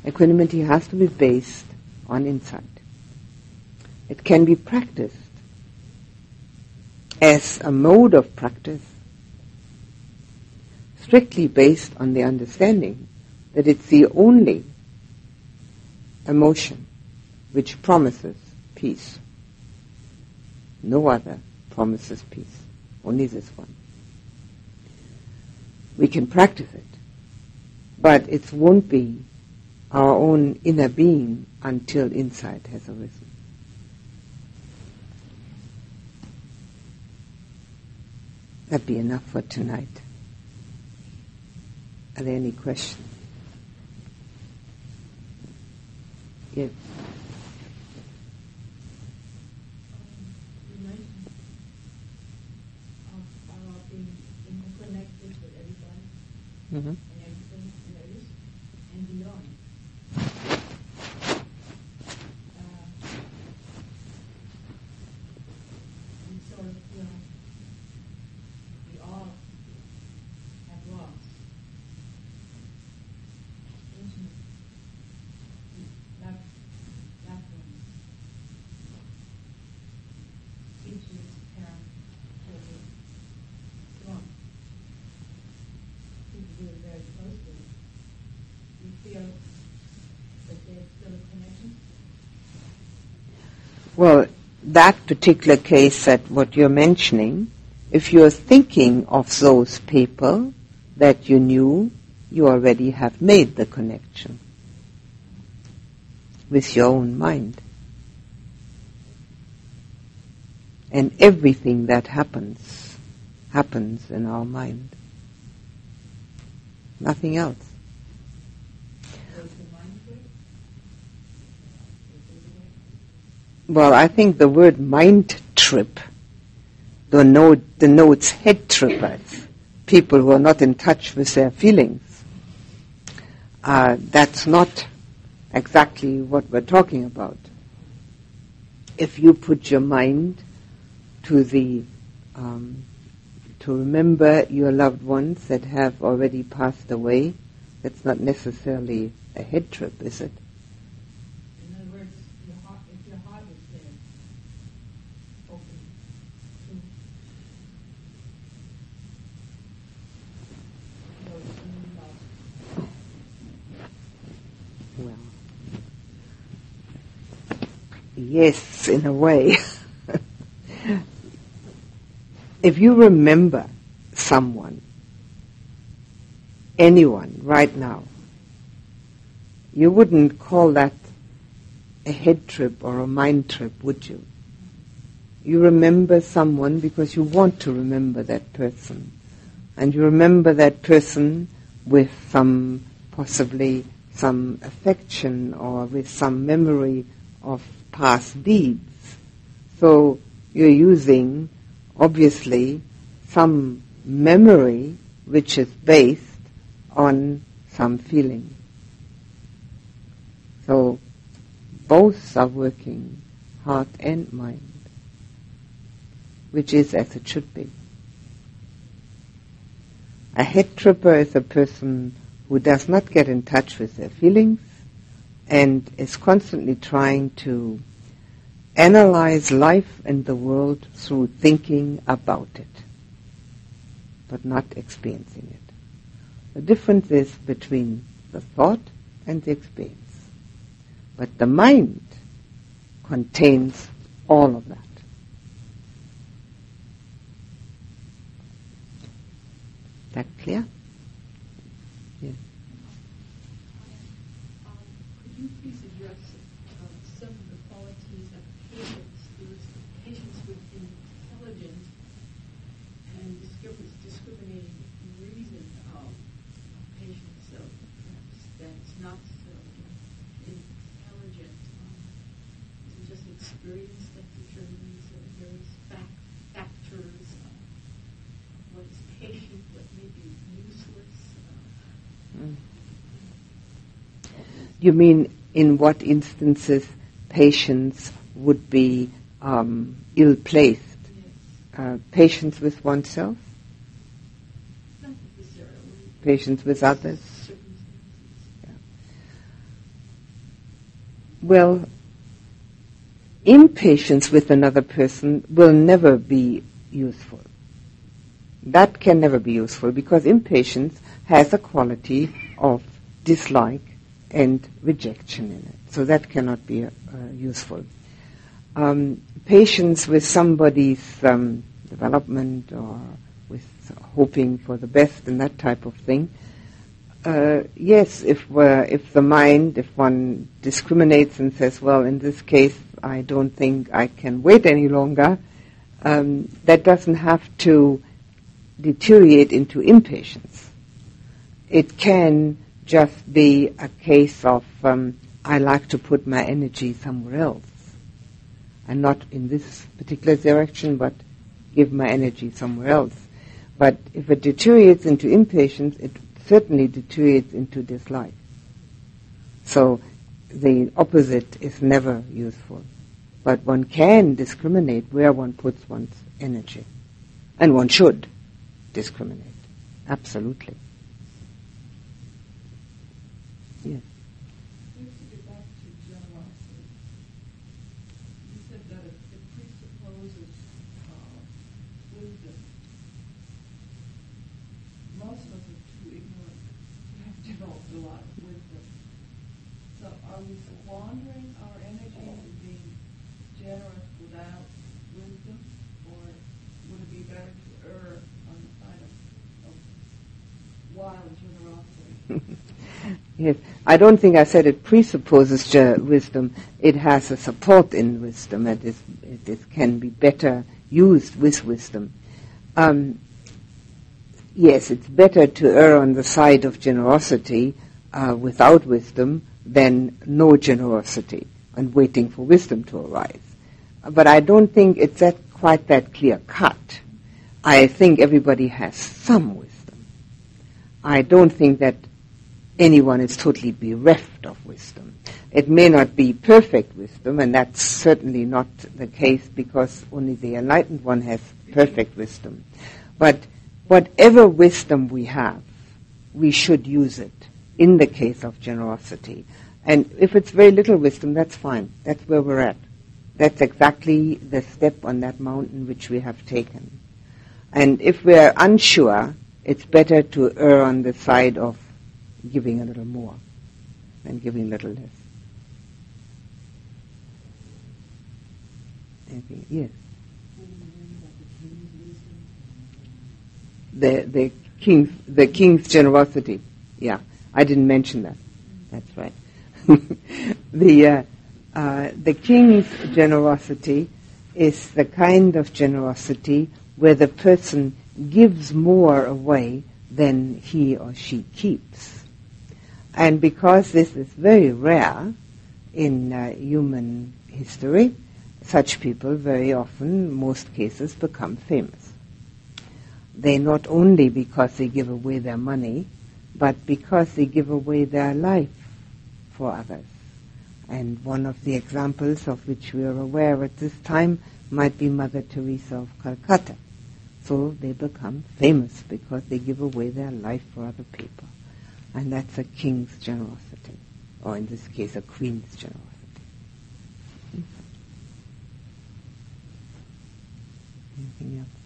Equanimity has to be based on insight. It can be practiced as a mode of practice, strictly based on the understanding that it's the only emotion which promises peace. No other promises peace, only this one. We can practice it, but it won't be our own inner being until insight has arisen. That'd be enough for tonight. Are there any questions? Yes. Mm-hmm. Well, that particular case that what you're mentioning, if you're thinking of those people that you knew, you already have made the connection with your own mind. And everything that happens, happens in our mind. Nothing else. Well, I think the word mind trip denotes head trippers, people who are not in touch with their feelings. Uh, that's not exactly what we're talking about. If you put your mind to the um, to remember your loved ones that have already passed away, that's not necessarily a head trip, is it? Yes, in a way. If you remember someone, anyone right now, you wouldn't call that a head trip or a mind trip, would you? You remember someone because you want to remember that person. and you remember that person with some, possibly some affection or with some memory of past deeds. So you're using, obviously, some memory which is based on some feeling. So both are working, heart and mind, which is as it should be. A head tripper is a person who does not get in touch with their feelings and is constantly trying to analyze life and the world through thinking about it, but not experiencing it. The difference is between the thought and the experience. But the mind contains all of that. Is that clear? Yes. Um, could you please address uh, some of the qualities of patience? There was patience with intelligence and discriminating reason of patience, so perhaps that's not so intelligent. Um, is it just experience that determines uh, various fact, factors? Uh, what is patient? What may be useless? Uh, mm. You mean in what instances patience would be um, ill-placed? Yes. Uh, patience with oneself? Not necessarily. Patience with others? Yeah. Well, impatience with another person will never be useful. That can never be useful because impatience has a quality of dislike and rejection in it. So that cannot be uh, useful. Um, patience with somebody's um, development or with hoping for the best and that type of thing. Uh, yes, if we're, if the mind, if one discriminates and says, well, in this case, I don't think I can wait any longer, um, that doesn't have to deteriorate into impatience. It can just be a case of um, I like to put my energy somewhere else and not in this particular direction, but give my energy somewhere else. But if it deteriorates into impatience, it certainly deteriorates into dislike. So the opposite is never useful, but one can discriminate where one puts one's energy, and one should discriminate, absolutely. Yes. We have to get back to generosity. You said that it, it presupposes uh, wisdom. Most of us are too ignorant to have developed a lot of wisdom. So are we squandering our energy in being generous without wisdom, or would it be better to err on the side of, of wild generosity? Yes. I don't think I said it presupposes wisdom. It has a support in wisdom. It, is, it is, can be better used with wisdom. Um, yes, it's better to err on the side of generosity uh, without wisdom than no generosity and waiting for wisdom to arise. But I don't think it's that quite that clear cut. I think everybody has some wisdom. I don't think that anyone is totally bereft of wisdom. It may not be perfect wisdom, and that's certainly not the case because only the enlightened one has perfect wisdom. But whatever wisdom we have, we should use it in the case of generosity. And if it's very little wisdom, that's fine. That's where we're at. That's exactly the step on that mountain which we have taken. And if we're unsure, it's better to err on the side of giving a little more and giving a little less. Anything? Yes. The the king's the king's generosity. Yeah, I didn't mention that. That's right. the uh, uh, the king's generosity is the kind of generosity where the person gives more away than he or she keeps. And because this is very rare in uh, human history, such people very often, most cases, become famous. They not only because they give away their money, but because they give away their life for others. And one of the examples of which we are aware at this time might be Mother Teresa of Calcutta. So they become famous because they give away their life for other people. And that's a king's generosity, or in this case a queen's generosity. Anything else?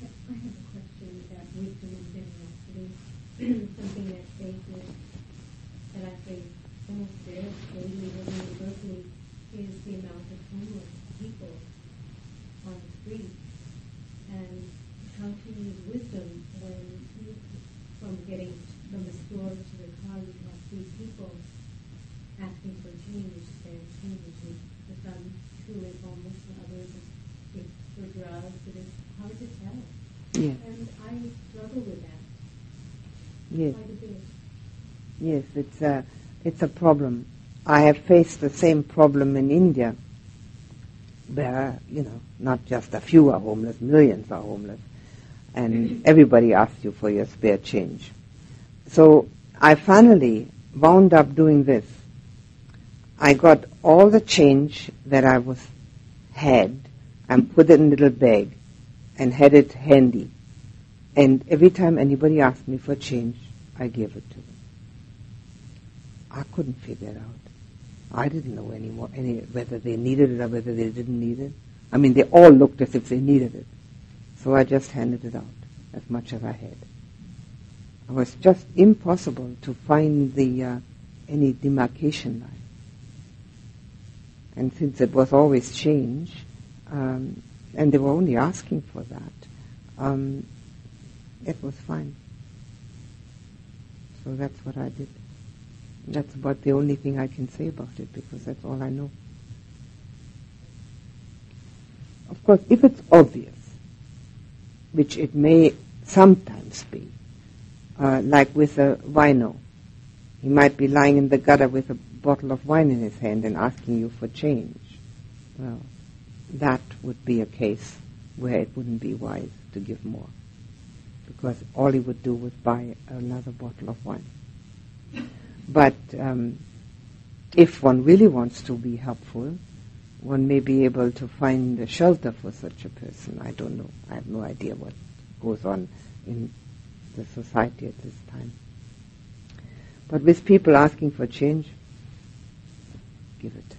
I have a question about wisdom and generosity, something that says that, that I think almost verify in Berkeley is the amount of homeless people on the street. And how to use wisdom when you, from getting from the store to the car, you have three people asking for change, saying change, and for some who is homeless and others is for drugs. It is hard to tell. Yes. And I struggle with that. Yes. Quite a bit. Yes, it's a, it's a problem. I have faced the same problem in India. There are, you know, not just a few are homeless, millions are homeless. And everybody asks you for your spare change. So I finally wound up doing this. I got all the change that I was had and put it in a little bag and had it handy. And every time anybody asked me for change, I gave it to them. I couldn't figure it out. I didn't know anymore any, whether they needed it or whether they didn't need it. I mean, they all looked as if they needed it. So I just handed it out as much as I had. It was just impossible to find the uh, any demarcation line. And since it was always change, um, and they were only asking for that, um, it was fine. So that's what I did. That's about the only thing I can say about it, because that's all I know. Of course, if it's obvious, which it may sometimes be, uh, like with a wino, he might be lying in the gutter with a bottle of wine in his hand and asking you for change. Well, that would be a case where it wouldn't be wise to give more, because all he would do was buy another bottle of wine. But um, if one really wants to be helpful, one may be able to find a shelter for such a person. I don't know. I have no idea what goes on in the society at this time. But with people asking for change, give it.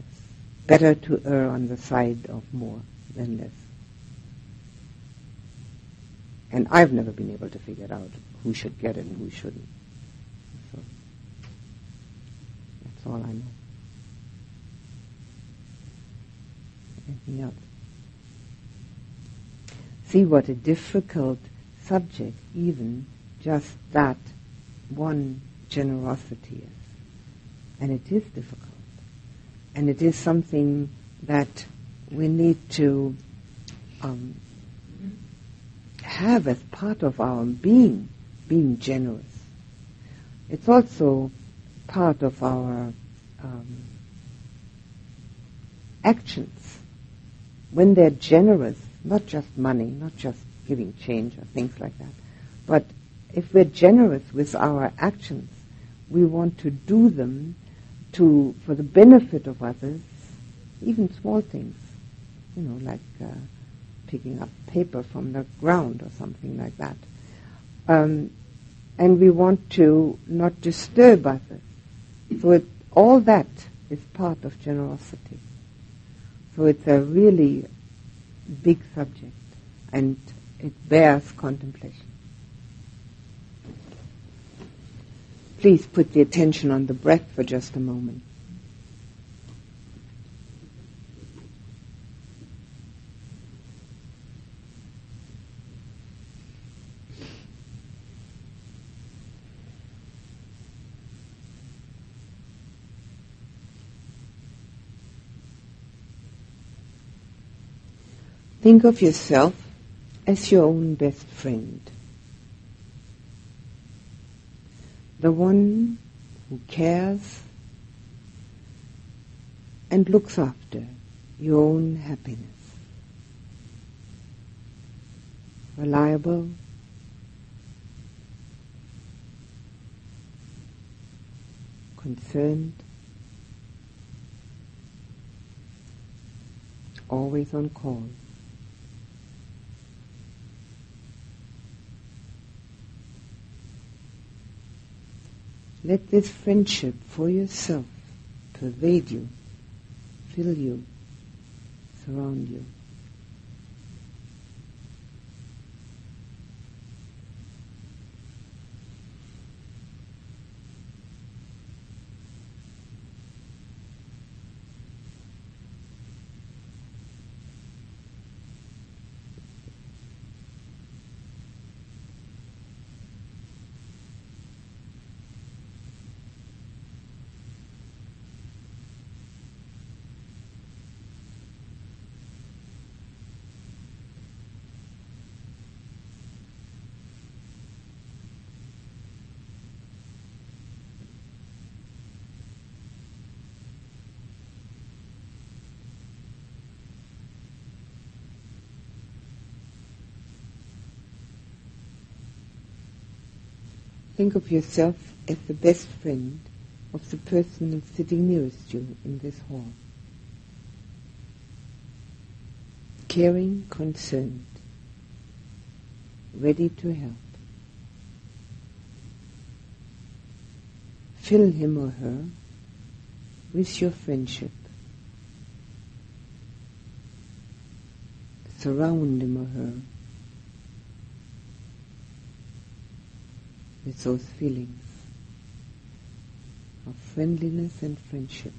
It's better to err on the side of more than less. And I've never been able to figure out who should get it and who shouldn't. So that's all I know. Anything else? See what a difficult subject even just that one generosity is. And it is difficult. And it is something that we need to um, have as part of our being. Being generous. It's also part of our um, actions. When they're generous, not just money, not just giving change or things like that, but if we're generous with our actions, we want to do them to for the benefit of others, even small things, you know, like uh, picking up paper from the ground or something like that. Um, and we want to not disturb others. So it, all that is part of generosity. So it's a really big subject, and it bears contemplation. Please put the attention on the breath for just a moment. Think of yourself as your own best friend, the one who cares and looks after your own happiness. Reliable, concerned, always on call. Let this friendship for yourself pervade you, fill you, surround you. Think of yourself as the best friend of the person sitting nearest you in this hall. Caring, concerned, ready to help. Fill him or her with your friendship. Surround him or her with those feelings of friendliness and friendship.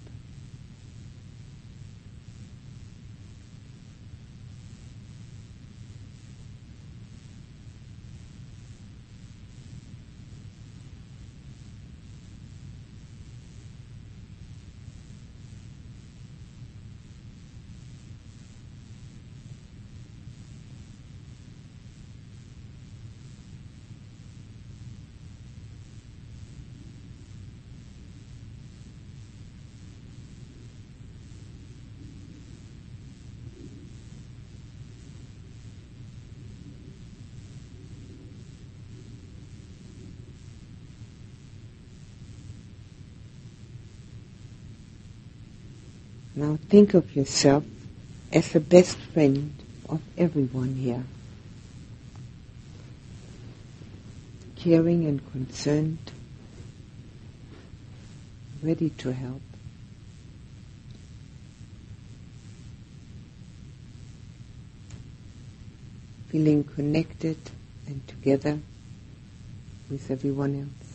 Now think of yourself as the best friend of everyone here. Caring and concerned, ready to help. Feeling connected and together with everyone else.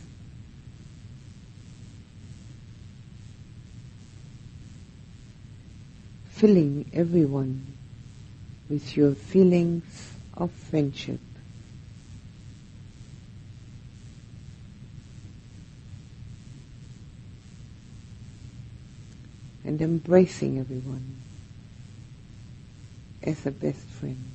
Filling everyone with your feelings of friendship. And embracing everyone as a best friend.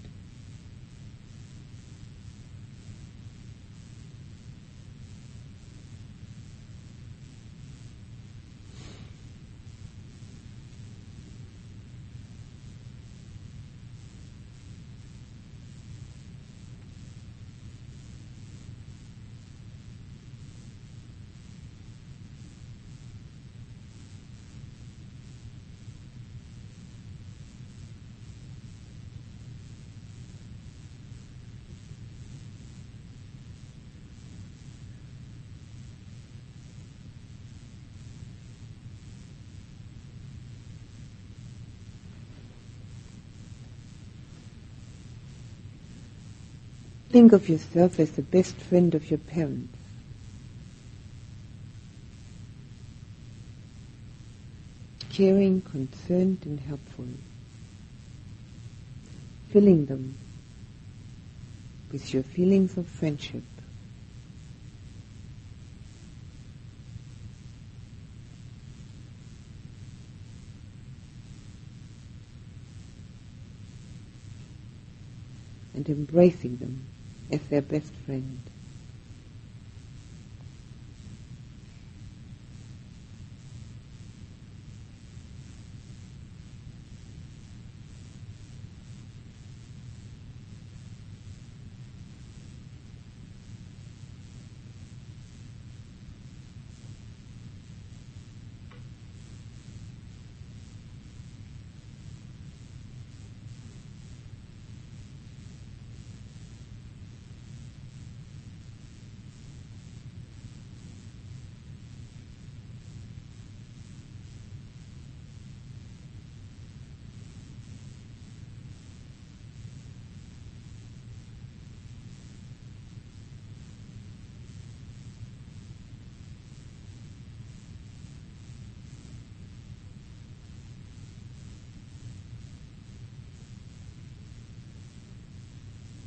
Think of yourself as the best friend of your parents. Caring, concerned, and helpful. Filling them with your feelings of friendship. and embracing them as their best friend.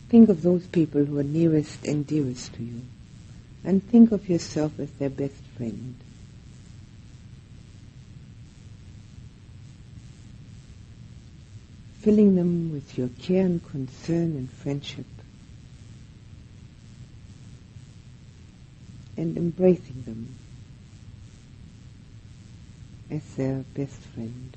Think of those people who are nearest and dearest to you, and think of yourself as their best friend. Filling them with your care and concern and friendship, and embracing them as their best friend.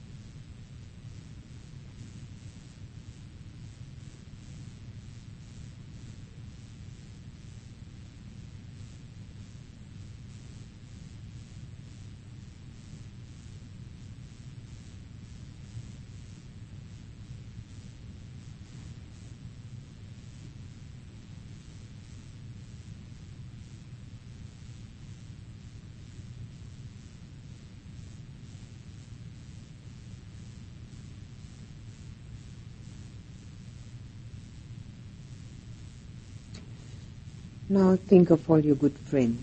Now think of all your good friends.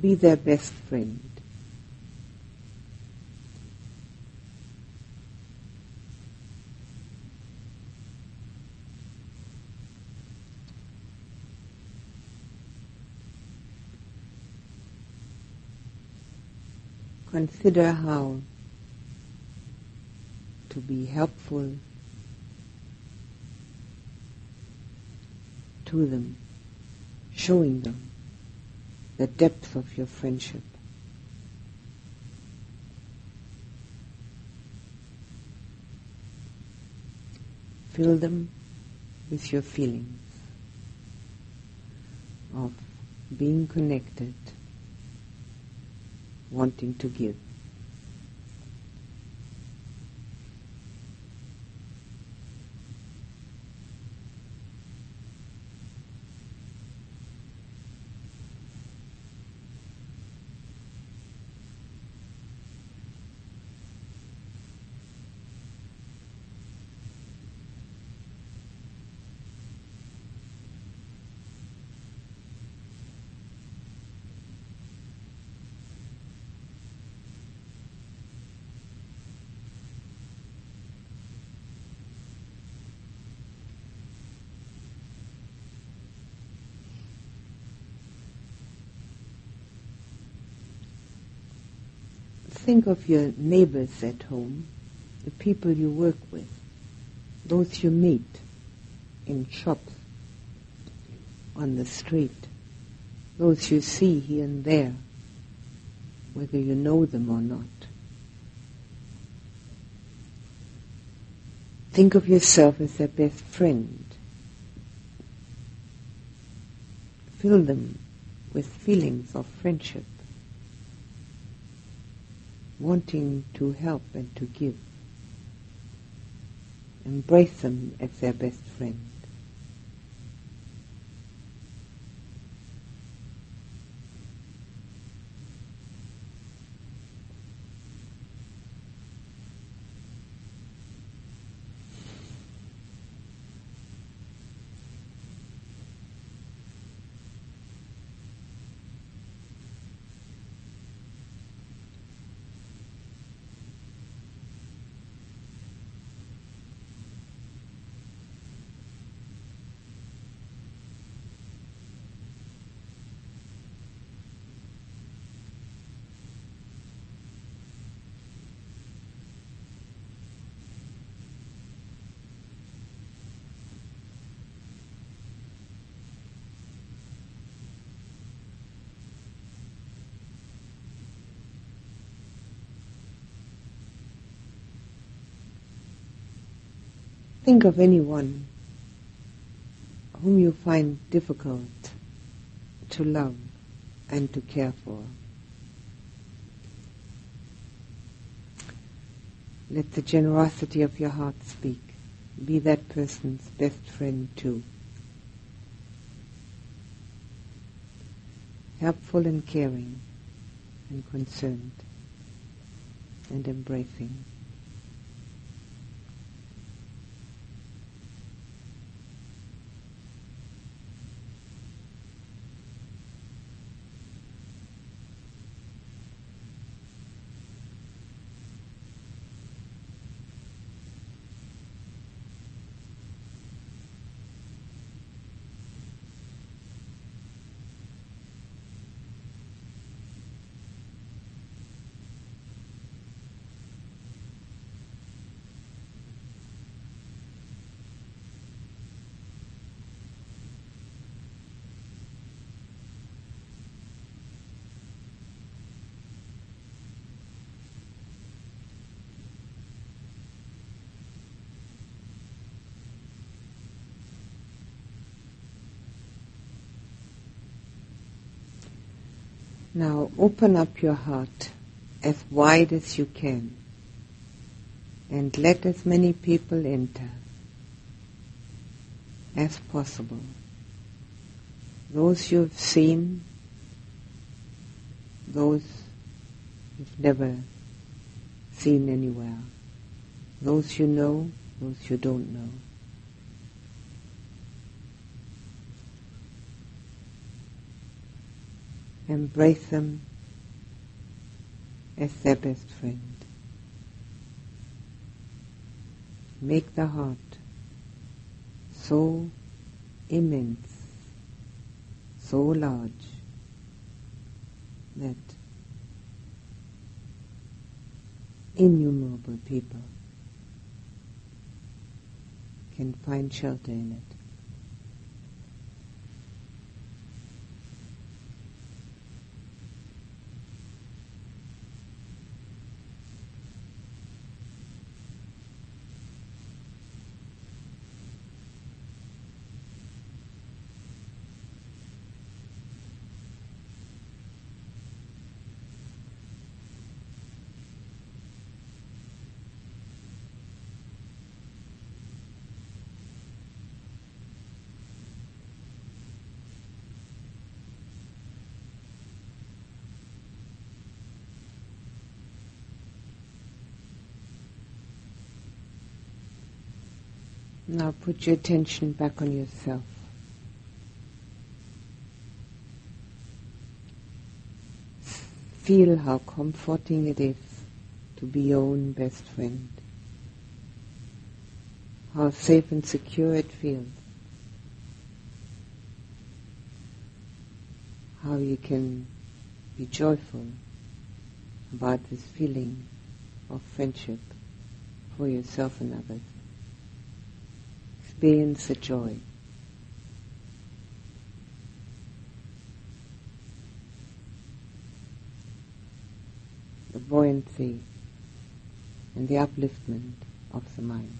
Be their best friend. Consider how to be helpful to them, showing them the depth of your friendship. Fill them with your feelings of being connected, wanting to give. Think of your neighbors at home, the people you work with, those you meet in shops, on the street, those you see here and there, whether you know them or not. Think of yourself as their best friend. Fill them with feelings of friendship, wanting to help and to give. Embrace them as their best friend. Think of anyone whom you find difficult to love and to care for. Let the generosity of your heart speak. Be that person's best friend too. Helpful and caring and concerned and embracing. Now open up your heart as wide as you can and let as many people enter as possible. Those you've seen, those you've never seen anywhere, those you know, those you don't know. Embrace them as their best friend. Make the heart so immense, so large, that innumerable people can find shelter in it. Now put your attention back on yourself. Feel how comforting it is to be your own best friend. How safe and secure it feels. How you can be joyful about this feeling of friendship for yourself and others. Experience the joy. The buoyancy and the upliftment of the mind.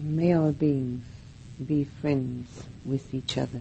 May our beings be friends with each other.